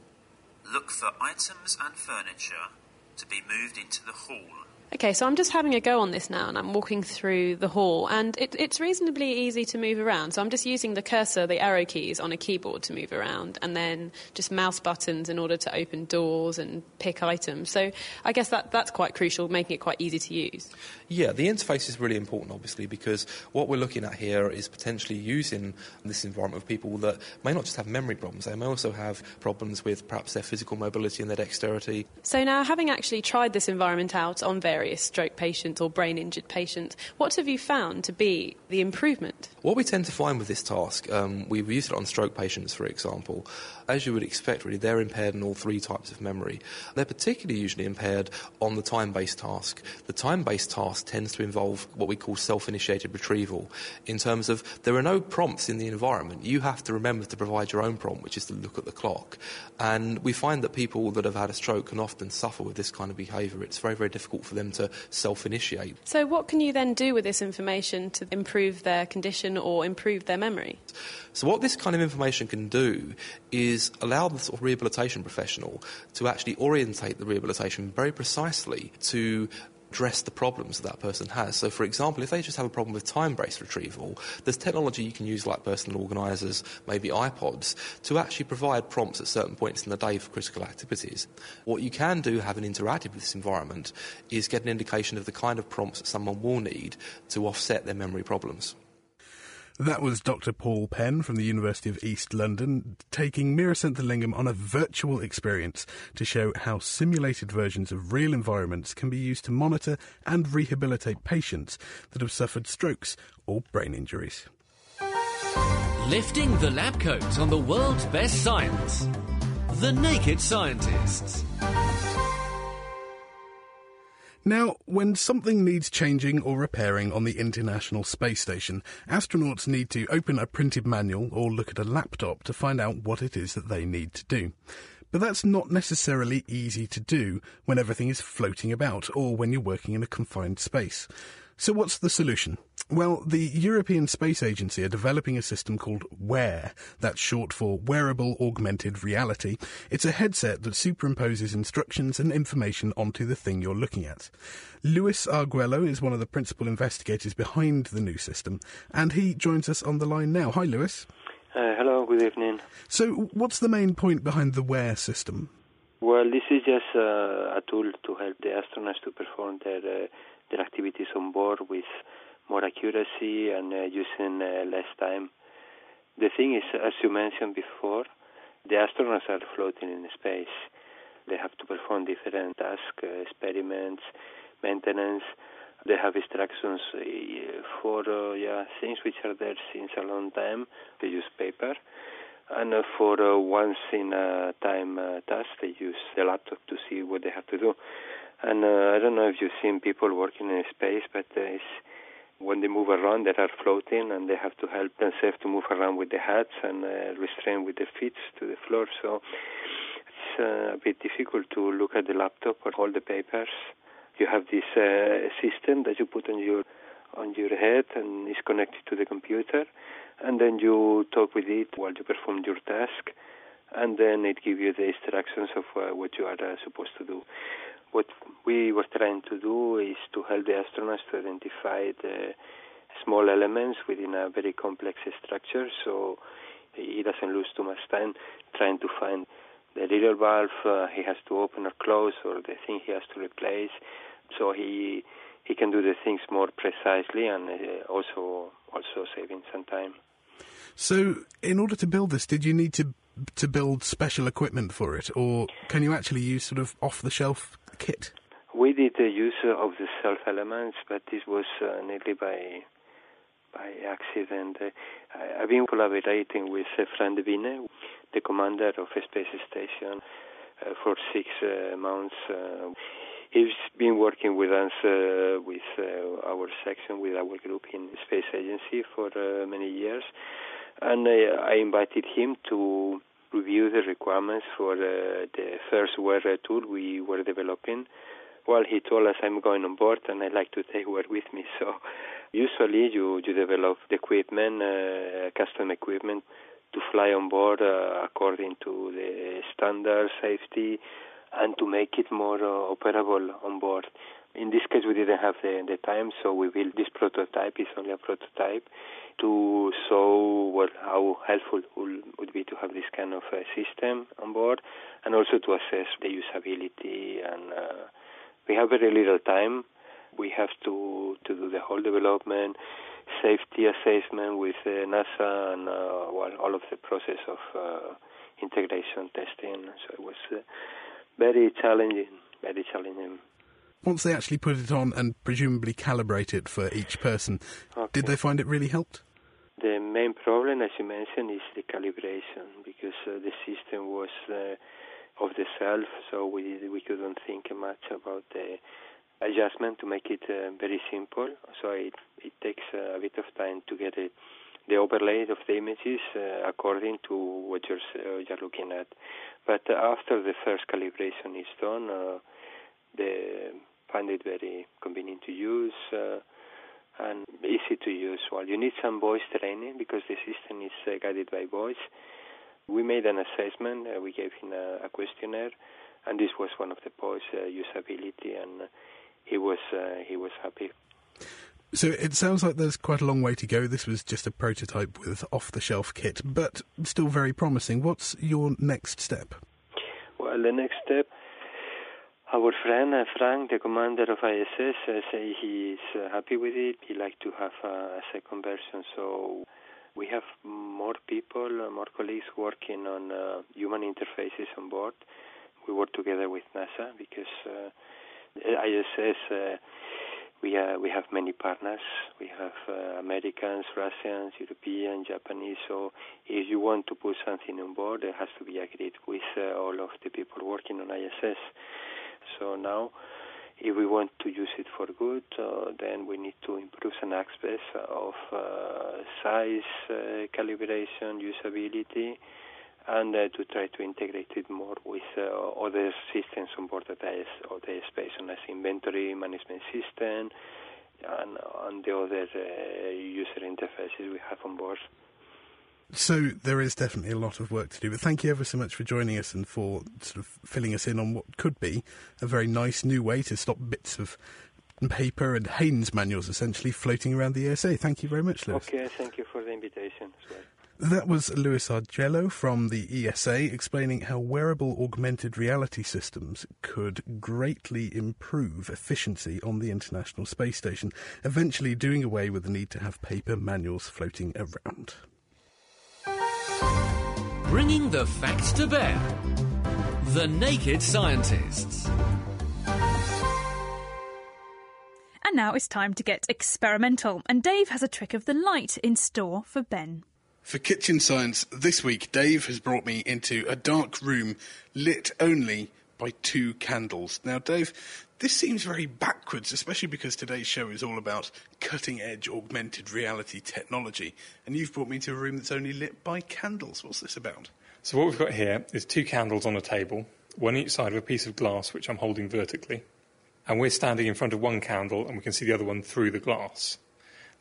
Look for items and furniture to be moved into the hall Okay, so I'm just having a go on this now, and I'm walking through the hall, and it's reasonably easy to move around. So I'm just using the cursor, the arrow keys on a keyboard to move around, and then just mouse buttons in order to open doors and pick items. So I guess that's quite crucial, making it quite easy to use. Yeah, the interface is really important, obviously, because what we're looking at here is potentially using this environment of people that may not just have memory problems, they may also have problems with perhaps their physical mobility and their dexterity. So now, having actually tried this environment out on various stroke patients or brain-injured patients, what have you found to be the improvement? What we tend to find with this task, we've used it on stroke patients, for example. As you would expect, really, they're impaired in all three types of memory. They're particularly usually impaired on the time-based task. The time-based task tends to involve what we call self-initiated retrieval, in terms of there are no prompts in the environment. You have to remember to provide your own prompt, which is to look at the clock. And we find that people that have had a stroke can often suffer with this kind of behaviour. It's very, very difficult for them to self-initiate. So what can you then do with this information to improve their condition or improve their memory? So what this kind of information can do is allow the sort of rehabilitation professional to actually orientate the rehabilitation very precisely to address the problems that person has. So, for example, if they just have a problem with time-based retrieval, there's technology you can use like personal organisers, maybe iPods, to actually provide prompts at certain points in the day for critical activities. What you can do, having interacted with this environment, is get an indication of the kind of prompts that someone will need to offset their memory problems. That was Dr. Paul Penn from the University of East London taking Mira Senthalingam on a virtual experience to show how simulated versions of real environments can be used to monitor and rehabilitate patients that have suffered strokes or brain injuries. Lifting the lab coat on the world's best science. The Naked Scientists. Now, when something needs changing or repairing on the International Space Station, astronauts need to open a printed manual or look at a laptop to find out what it is that they need to do. But that's not necessarily easy to do when everything is floating about or when you're working in a confined space. So what's the solution? Well, the European Space Agency are developing a system called WEAR, that's short for Wearable Augmented Reality. It's a headset that superimposes instructions and information onto the thing you're looking at. Luis Arguello is one of the principal investigators behind the new system, and he joins us on the line now. Hi, Luis. Hello, good evening. So what's the main point behind the WEAR system? Well, this is just a tool to help the astronauts to perform their activities on board with more accuracy and using less time. The thing is, as you mentioned before, the astronauts are floating in space. They have to perform different tasks, experiments, maintenance. They have instructions for things which are there since a long time. They use paper. And for once-in-a-time tasks, they use the laptop to see what they have to do. And I don't know if you've seen people working in space, but it's when they move around, they are floating, and they have to help themselves to move around with the hats and restrain with their feet to the floor. So it's a bit difficult to look at the laptop or all the papers. You have this system that you put on your head, and it's connected to the computer, and then you talk with it while you perform your task, and then it gives you the instructions of what you are supposed to do. What we were trying to do is to help the astronauts to identify the small elements within a very complex structure, so he doesn't lose too much time trying to find the little valve he has to open or close, or the thing he has to replace, so he can do the things more precisely and also saving some time. So in order to build this, did you need to build special equipment for it, or can you actually use sort of off-the-shelf kit? We did the use of the self elements, but this was nearly by accident. I've been collaborating with Fran de Vine, the commander of a space station, for 6 months. He's been working with us, with our section, with our group in the Space Agency for many years, and I invited him to review the requirements for the first WEAR tool we were developing. Well, he told us, I'm going on board and I'd like to take WEAR with me. So usually you develop the equipment, custom equipment, to fly on board according to the standard safety and to make it more operable on board. In this case, we didn't have the time, so we built this prototype. It's only a prototype to show how helpful it would be to have this kind of system on board, and also to assess the usability. And we have very little time. We have to do the whole development, safety assessment with NASA, and all of the process of integration testing. So it was very challenging. Once they actually put it on and presumably calibrate it for each person, okay, did they find it really helped? The main problem, as you mentioned, is the calibration, because the system was of the self, so we couldn't think much about the adjustment to make it very simple. So it takes a bit of time to get the overlay of the images according to what you're looking at. But after the first calibration is done, they find it very convenient to use and easy to use. Well, you need some voice training because the system is guided by voice. We made an assessment. We gave him a questionnaire, and this was one of the points, usability, and he was happy. So it sounds like there's quite a long way to go. This was just a prototype with off-the-shelf kit, but still very promising. What's your next step? Well, the next step, our friend Frank, the commander of ISS, say he's happy with it. He likes to have a second version. So we have more people, more colleagues working on human interfaces on board. We work together with NASA because ISS, we have many partners. We have Americans, Russians, Europeans, Japanese. So if you want to put something on board, it has to be agreed with all of the people working on ISS. So now, if we want to use it for good, then we need to improve some aspects of size, calibration, usability, and to try to integrate it more with other systems on board at the space, and as inventory management system, and the other user interfaces we have on board. So there is definitely a lot of work to do, but thank you ever so much for joining us and for sort of filling us in on what could be a very nice new way to stop bits of paper and Haynes manuals essentially floating around the ESA. Thank you very much, Lewis. Okay, thank you for the invitation as well. That was Luis Arguello from the ESA explaining how wearable augmented reality systems could greatly improve efficiency on the International Space Station, eventually doing away with the need to have paper manuals floating around. Bringing the facts to bear. The Naked Scientists. And now it's time to get experimental. And Dave has a trick of the light in store for Ben. For Kitchen Science this week, Dave has brought me into a dark room lit only by two candles. Now, Dave, this seems very backwards, especially because today's show is all about cutting-edge augmented reality technology, and you've brought me into a room that's only lit by candles. What's this about? So what we've got here is two candles on a table, one each side of a piece of glass which I'm holding vertically, and we're standing in front of one candle and we can see the other one through the glass.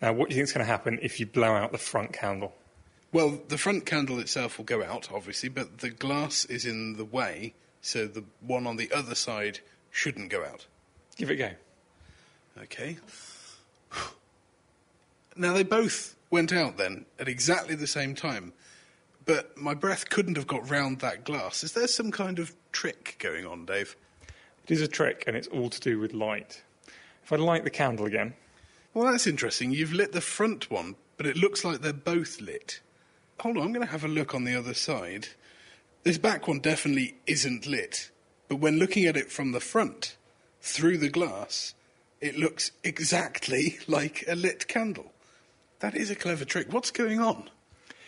Now, what do you think is going to happen if you blow out the front candle? Well, the front candle itself will go out, obviously, but the glass is in the way, so the one on the other side shouldn't go out. Give it a go. Okay. Now, they both went out then at exactly the same time, but my breath couldn't have got round that glass. Is there some kind of trick going on, Dave? It is a trick, and it's all to do with light. If I light the candle again... Well, that's interesting. You've lit the front one, but it looks like they're both lit. Hold on, I'm going to have a look on the other side. This back one definitely isn't lit, but when looking at it from the front, through the glass, it looks exactly like a lit candle. That is a clever trick. What's going on?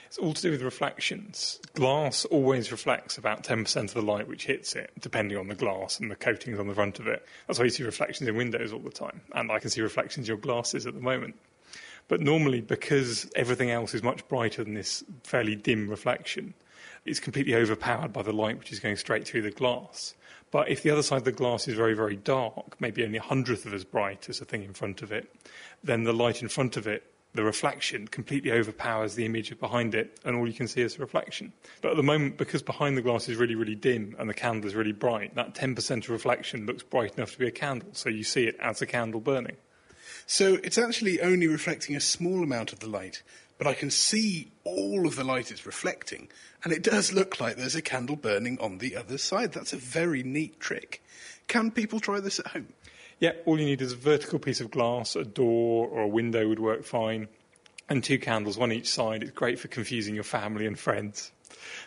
It's all to do with reflections. Glass always reflects about 10% of the light which hits it, depending on the glass and the coatings on the front of it. That's why you see reflections in windows all the time, and I can see reflections in your glasses at the moment. But normally, because everything else is much brighter than this fairly dim reflection, it's completely overpowered by the light which is going straight through the glass. But if the other side of the glass is very, very dark, maybe only 1/100th of as bright as the thing in front of it, then the light in front of it the reflection completely overpowers the image behind it, and all you can see is the reflection. But at the moment, because behind the glass is really, really dim and the candle is really bright, that 10% of reflection looks bright enough to be a candle, so you see it as a candle burning. So it's actually only reflecting a small amount of the light, but I can see all of the light it's reflecting, and it does look like there's a candle burning on the other side. That's a very neat trick. Can people try this at home? Yeah, all you need is a vertical piece of glass, a door or a window would work fine, and 2 candles, one each side. It's great for confusing your family and friends.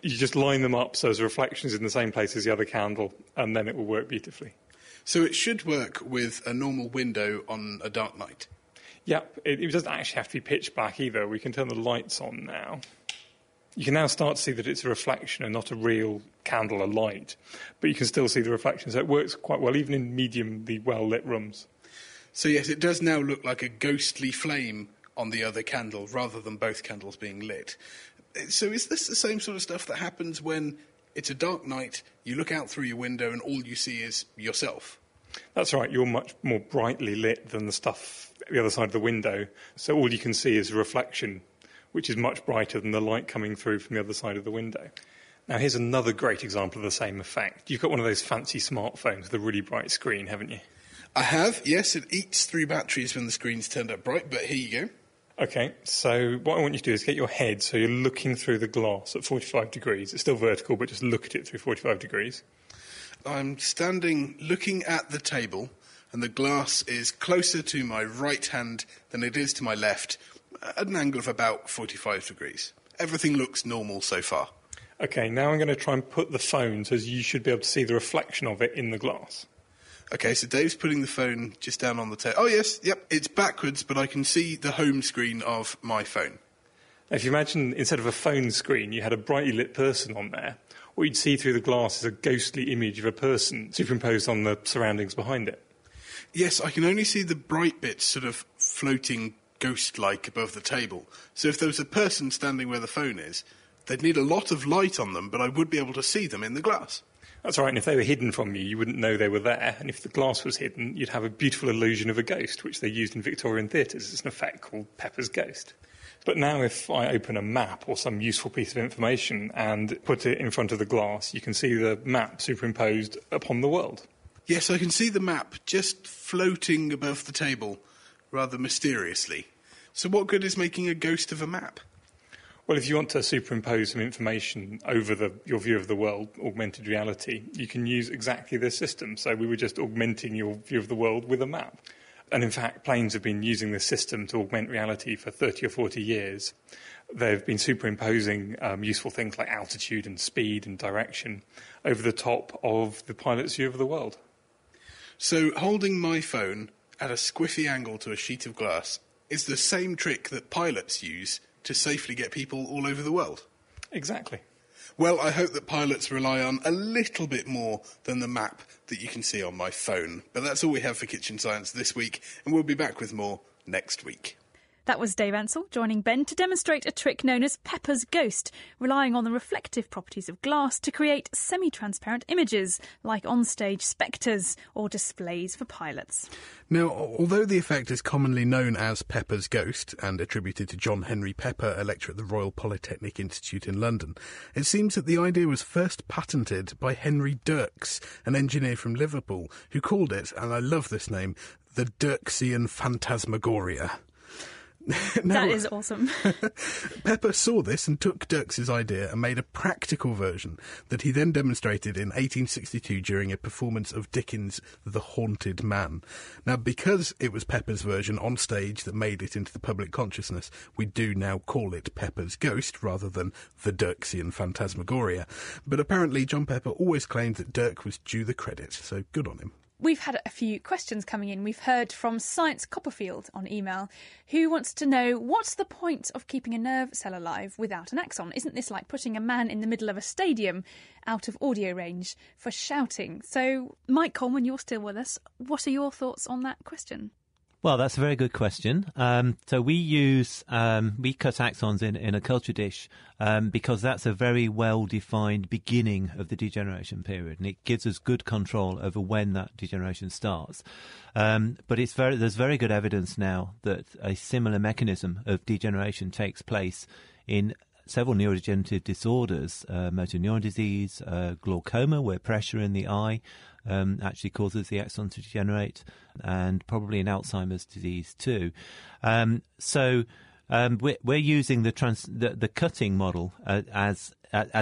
You just line them up so the reflection is in the same place as the other candle, and then it will work beautifully. So it should work with a normal window on a dark night? Yep, it doesn't actually have to be pitch black either. We can turn the lights on now. You can now start to see that it's a reflection and not a real candle or light, but you can still see the reflection, so it works quite well, even in mediumly well-lit rooms. So yes, it does now look like a ghostly flame on the other candle, rather than both candles being lit. So is this the same sort of stuff that happens when it's a dark night, you look out through your window and all you see is yourself? That's right, you're much more brightly lit than the stuff at the other side of the window, so all you can see is a reflection, which is much brighter than the light coming through from the other side of the window. Now, here's another great example of the same effect. You've got one of those fancy smartphones with a really bright screen, haven't you? I have, yes. It eats through batteries when the screen's turned up bright, but here you go. OK, so what I want you to do is get your head so you're looking through the glass at 45 degrees. It's still vertical, but just look at it through 45 degrees. I'm standing looking at the table, and the glass is closer to my right hand than it is to my left, at an angle of about 45 degrees. Everything looks normal so far. OK, now I'm going to try and put the phone so you should be able to see the reflection of it in the glass. OK, so Dave's putting the phone just down on the table. Oh, yes, yep, it's backwards, but I can see the home screen of my phone. Now, if you imagine instead of a phone screen, you had a brightly lit person on there, what you'd see through the glass is a ghostly image of a person superimposed on the surroundings behind it. Yes, I can only see the bright bits sort of floating ghost-like above the table. So if there was a person standing where the phone is, they'd need a lot of light on them, but I would be able to see them in the glass. That's right, and if they were hidden from you, you wouldn't know they were there, and if the glass was hidden, you'd have a beautiful illusion of a ghost, which they used in Victorian theatres. It's an effect called Pepper's Ghost. But now if I open a map or some useful piece of information and put it in front of the glass, you can see the map superimposed upon the world. Yes, I can see the map just floating above the table, rather mysteriously. So what good is making a ghost of a map? Well, if you want to superimpose some information over your view of the world, augmented reality, you can use exactly this system. So we were just augmenting your view of the world with a map. And in fact, planes have been using this system to augment reality for 30 or 40 years. They've been superimposing useful things like altitude and speed and direction over the top of the pilot's view of the world. So holding my phone at a squiffy angle to a sheet of glass is the same trick that pilots use to safely get people all over the world. Exactly. Well, I hope that pilots rely on a little bit more than the map that you can see on my phone. But that's all we have for Kitchen Science this week, and we'll be back with more next week. That was Dave Ansell joining Ben to demonstrate a trick known as Pepper's Ghost, relying on the reflective properties of glass to create semi-transparent images, like on-stage spectres or displays for pilots. Now, although the effect is commonly known as Pepper's Ghost and attributed to John Henry Pepper, a lecturer at the Royal Polytechnic Institute in London, it seems that the idea was first patented by Henry Dirks, an engineer from Liverpool, who called it, and I love this name, the Dirksian Phantasmagoria. That is awesome. Pepper saw this and took Dirks's idea and made a practical version that he then demonstrated in 1862 during a performance of Dickens' The Haunted Man. Now, because it was Pepper's version on stage that made it into the public consciousness, we do now call it Pepper's Ghost rather than the Dirksian Phantasmagoria. But apparently John Pepper always claimed that Dirk was due the credit, so good on him. We've had a few questions coming in. We've heard from Science Copperfield on email, who wants to know, what's the point of keeping a nerve cell alive without an axon? Isn't this like putting a man in the middle of a stadium out of audio range for shouting? So, Mike Coleman, you're still with us. What are your thoughts on that question? Well, that's a very good question. So we use, we cut axons in a culture dish because that's a very well-defined beginning of the degeneration period, and it gives us good control over when that degeneration starts. But it's there's very good evidence now that a similar mechanism of degeneration takes place in several neurodegenerative disorders, motor neuron disease, glaucoma, where pressure in the eye actually causes the axon to degenerate, and probably in Alzheimer's disease too. We're using the cutting model as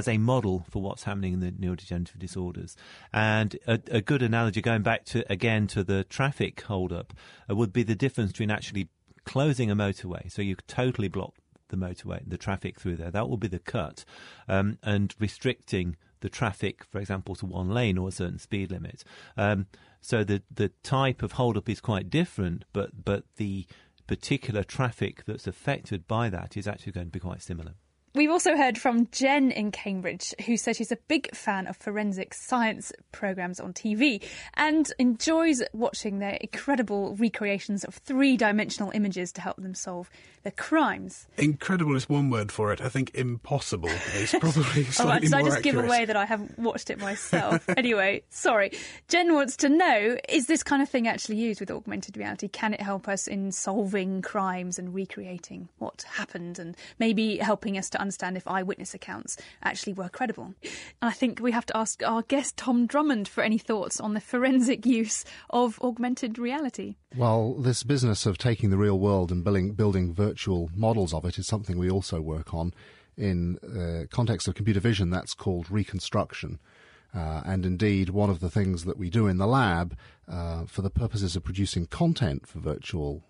a model for what's happening in the neurodegenerative disorders. And a good analogy, going back to the traffic holdup, would be the difference between actually closing a motorway, so you totally block the motorway, the traffic through there. That will be the cut, and restricting the traffic, for example, to one lane or a certain speed limit. So the type of holdup is quite different, but the particular traffic that's affected by that is actually going to be quite similar. We've also heard from Jen in Cambridge, who said she's a big fan of forensic science programmes on TV and enjoys watching their incredible recreations of three-dimensional images to help them solve their crimes. Incredible is one word for it. I think impossible is probably slightly more accurate. Did I just give away that I haven't watched it myself? Anyway, sorry. Jen wants to know, is this kind of thing actually used with augmented reality? Can it help us in solving crimes and recreating what happened, and maybe helping us to understand if eyewitness accounts actually were credible? I think we have to ask our guest Tom Drummond for any thoughts on the forensic use of augmented reality. Well, this business of taking the real world and building virtual models of it is something we also work on. In the context of computer vision, that's called reconstruction. And indeed, one of the things that we do in the lab for the purposes of producing content for virtual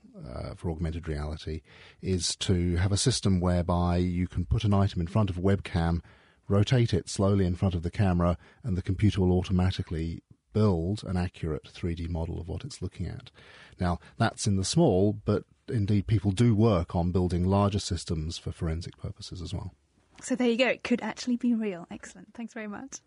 for augmented reality is to have a system whereby you can put an item in front of a webcam, rotate it slowly in front of the camera, and the computer will automatically build an accurate 3D model of what it's looking at. Now, that's in the small, but indeed people do work on building larger systems for forensic purposes as well. So there you go. It could actually be real. Excellent. Thanks very much.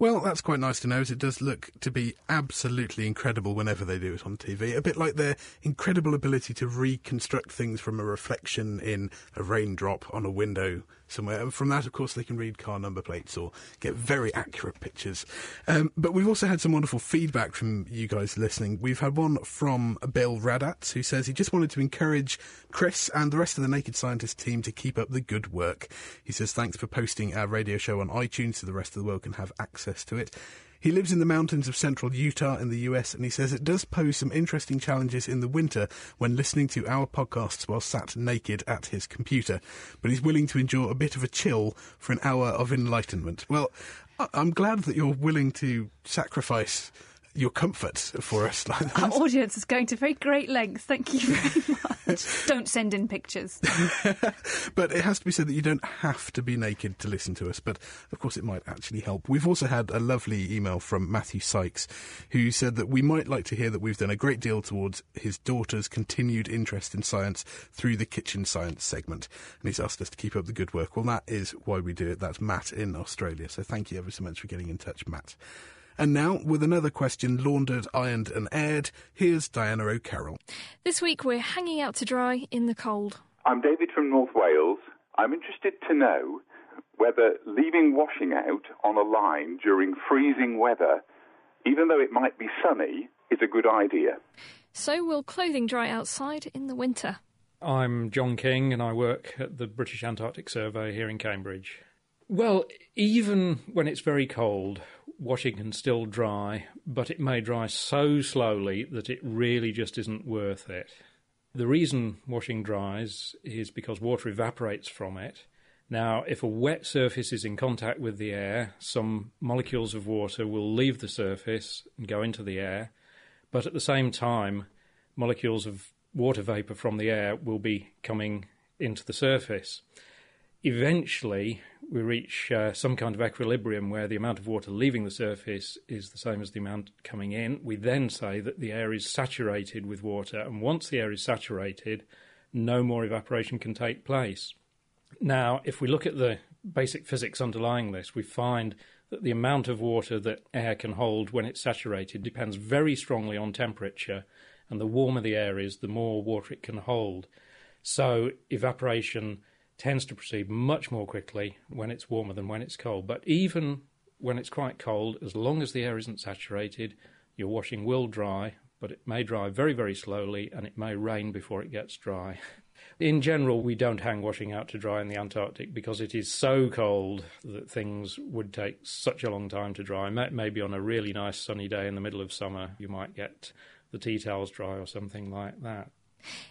Well, that's quite nice to know, as it does look to be absolutely incredible whenever they do it on TV. A bit like their incredible ability to reconstruct things from a reflection in a raindrop on a window somewhere. And from that, of course, they can read car number plates or get very accurate pictures. But we've also had some wonderful feedback from you guys listening. We've had one from Bill Radatz, who says he just wanted to encourage Chris and the rest of the Naked Scientist team to keep up the good work. He says, thanks for posting our radio show on iTunes so the rest of the world can have access to it. He lives in the mountains of central Utah in the US, and he says it does pose some interesting challenges in the winter when listening to our podcasts while sat naked at his computer, but he's willing to endure a bit of a chill for an hour of enlightenment. Well, I'm glad that you're willing to sacrifice your comfort for us like that. Our audience is going to very great lengths. Thank you very much. Don't send in pictures. But it has to be said that you don't have to be naked to listen to us, but of course it might actually help. We've also had a lovely email from Matthew Sykes, who said that we might like to hear that we've done a great deal towards his daughter's continued interest in science through the Kitchen Science segment, and he's asked us to keep up the good work. Well, that is why we do it. That's Matt in Australia, so thank you ever so much for getting in touch, Matt. And now, with another question laundered, ironed and aired, here's Diana O'Carroll. This week we're hanging out to dry in the cold. I'm David from North Wales. I'm interested to know whether leaving washing out on a line during freezing weather, even though it might be sunny, is a good idea. So will clothing dry outside in the winter? I'm John King and I work at the British Antarctic Survey here in Cambridge. Well, even when it's very cold, washing can still dry, but it may dry so slowly that it really just isn't worth it. The reason washing dries is because water evaporates from it. Now, if a wet surface is in contact with the air, some molecules of water will leave the surface and go into the air, but at the same time, molecules of water vapour from the air will be coming into the surface. Eventually, we reach some kind of equilibrium where the amount of water leaving the surface is the same as the amount coming in. We then say that the air is saturated with water, and once the air is saturated, no more evaporation can take place. Now, if we look at the basic physics underlying this, we find that the amount of water that air can hold when it's saturated depends very strongly on temperature and the warmer the air is, the more water it can hold. So evaporation tends to proceed much more quickly when it's warmer than when it's cold. But even when it's quite cold, as long as the air isn't saturated, your washing will dry, but it may dry very, very slowly, and it may rain before it gets dry. In general, we don't hang washing out to dry in the Antarctic because it is so cold that things would take such a long time to dry. Maybe on a really nice sunny day in the middle of summer, you might get the tea towels dry or something like that.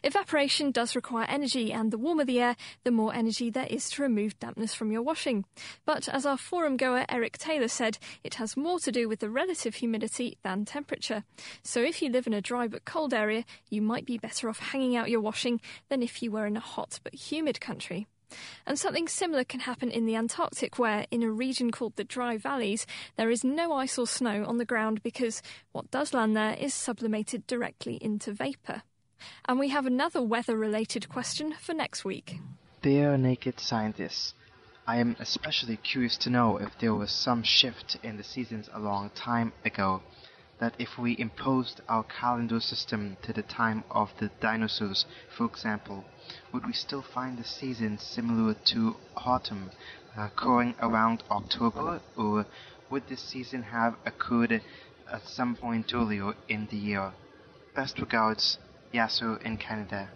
Evaporation does require energy, and the warmer the air, the more energy there is to remove dampness from your washing. But as our forum goer Eric Taylor said, it has more to do with the relative humidity than temperature. So if you live in a dry but cold area, you might be better off hanging out your washing than if you were in a hot but humid country. And something similar can happen in the Antarctic, where, in a region called the Dry Valleys, there is no ice or snow on the ground because what does land there is sublimated directly into vapour. And we have another weather-related question for next week. Dear Naked Scientists, I am especially curious to know if there was some shift in the seasons a long time ago, that if we imposed our calendar system to the time of the dinosaurs, for example, would we still find the seasons similar to autumn, occurring around October, or would this season have occurred at some point earlier in the year? Best regards, Yasu in Canada.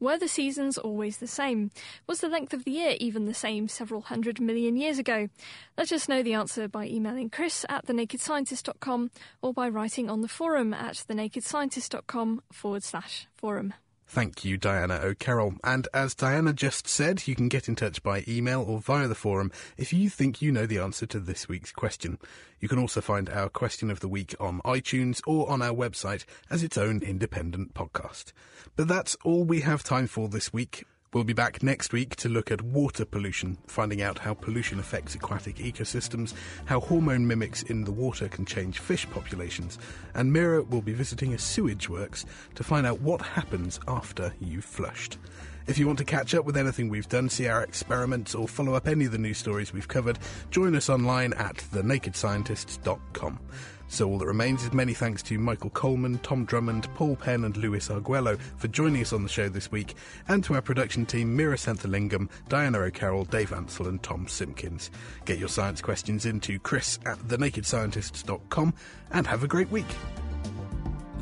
Were the seasons always the same? Was the length of the year even the same several 100 million years ago? Let us know the answer by emailing chris@thenakedscientist.com or by writing on the forum at thenakedscientist.com/forum. Thank you, Diana O'Carroll. And as Diana just said, you can get in touch by email or via the forum if you think you know the answer to this week's question. You can also find our question of the week on iTunes or on our website as its own independent podcast. But that's all we have time for this week. We'll be back next week to look at water pollution, finding out how pollution affects aquatic ecosystems, how hormone mimics in the water can change fish populations, and Mira will be visiting a sewage works to find out what happens after you've flushed. If you want to catch up with anything we've done, see our experiments, or follow up any of the news stories we've covered, join us online at thenakedscientists.com. So all that remains is many thanks to Michael Coleman, Tom Drummond, Paul Penn and Luis Arguello for joining us on the show this week, and to our production team Mira Senthalingam, Diana O'Carroll, Dave Ansell and Tom Simpkins. Get your science questions in to chris@thenakedscientists.com and have a great week.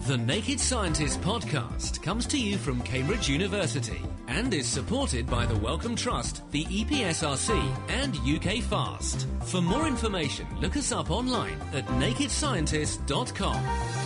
The Naked Scientists podcast comes to you from Cambridge University and is supported by the Wellcome Trust, the EPSRC and UK Fast. For more information, look us up online at nakedscientist.com.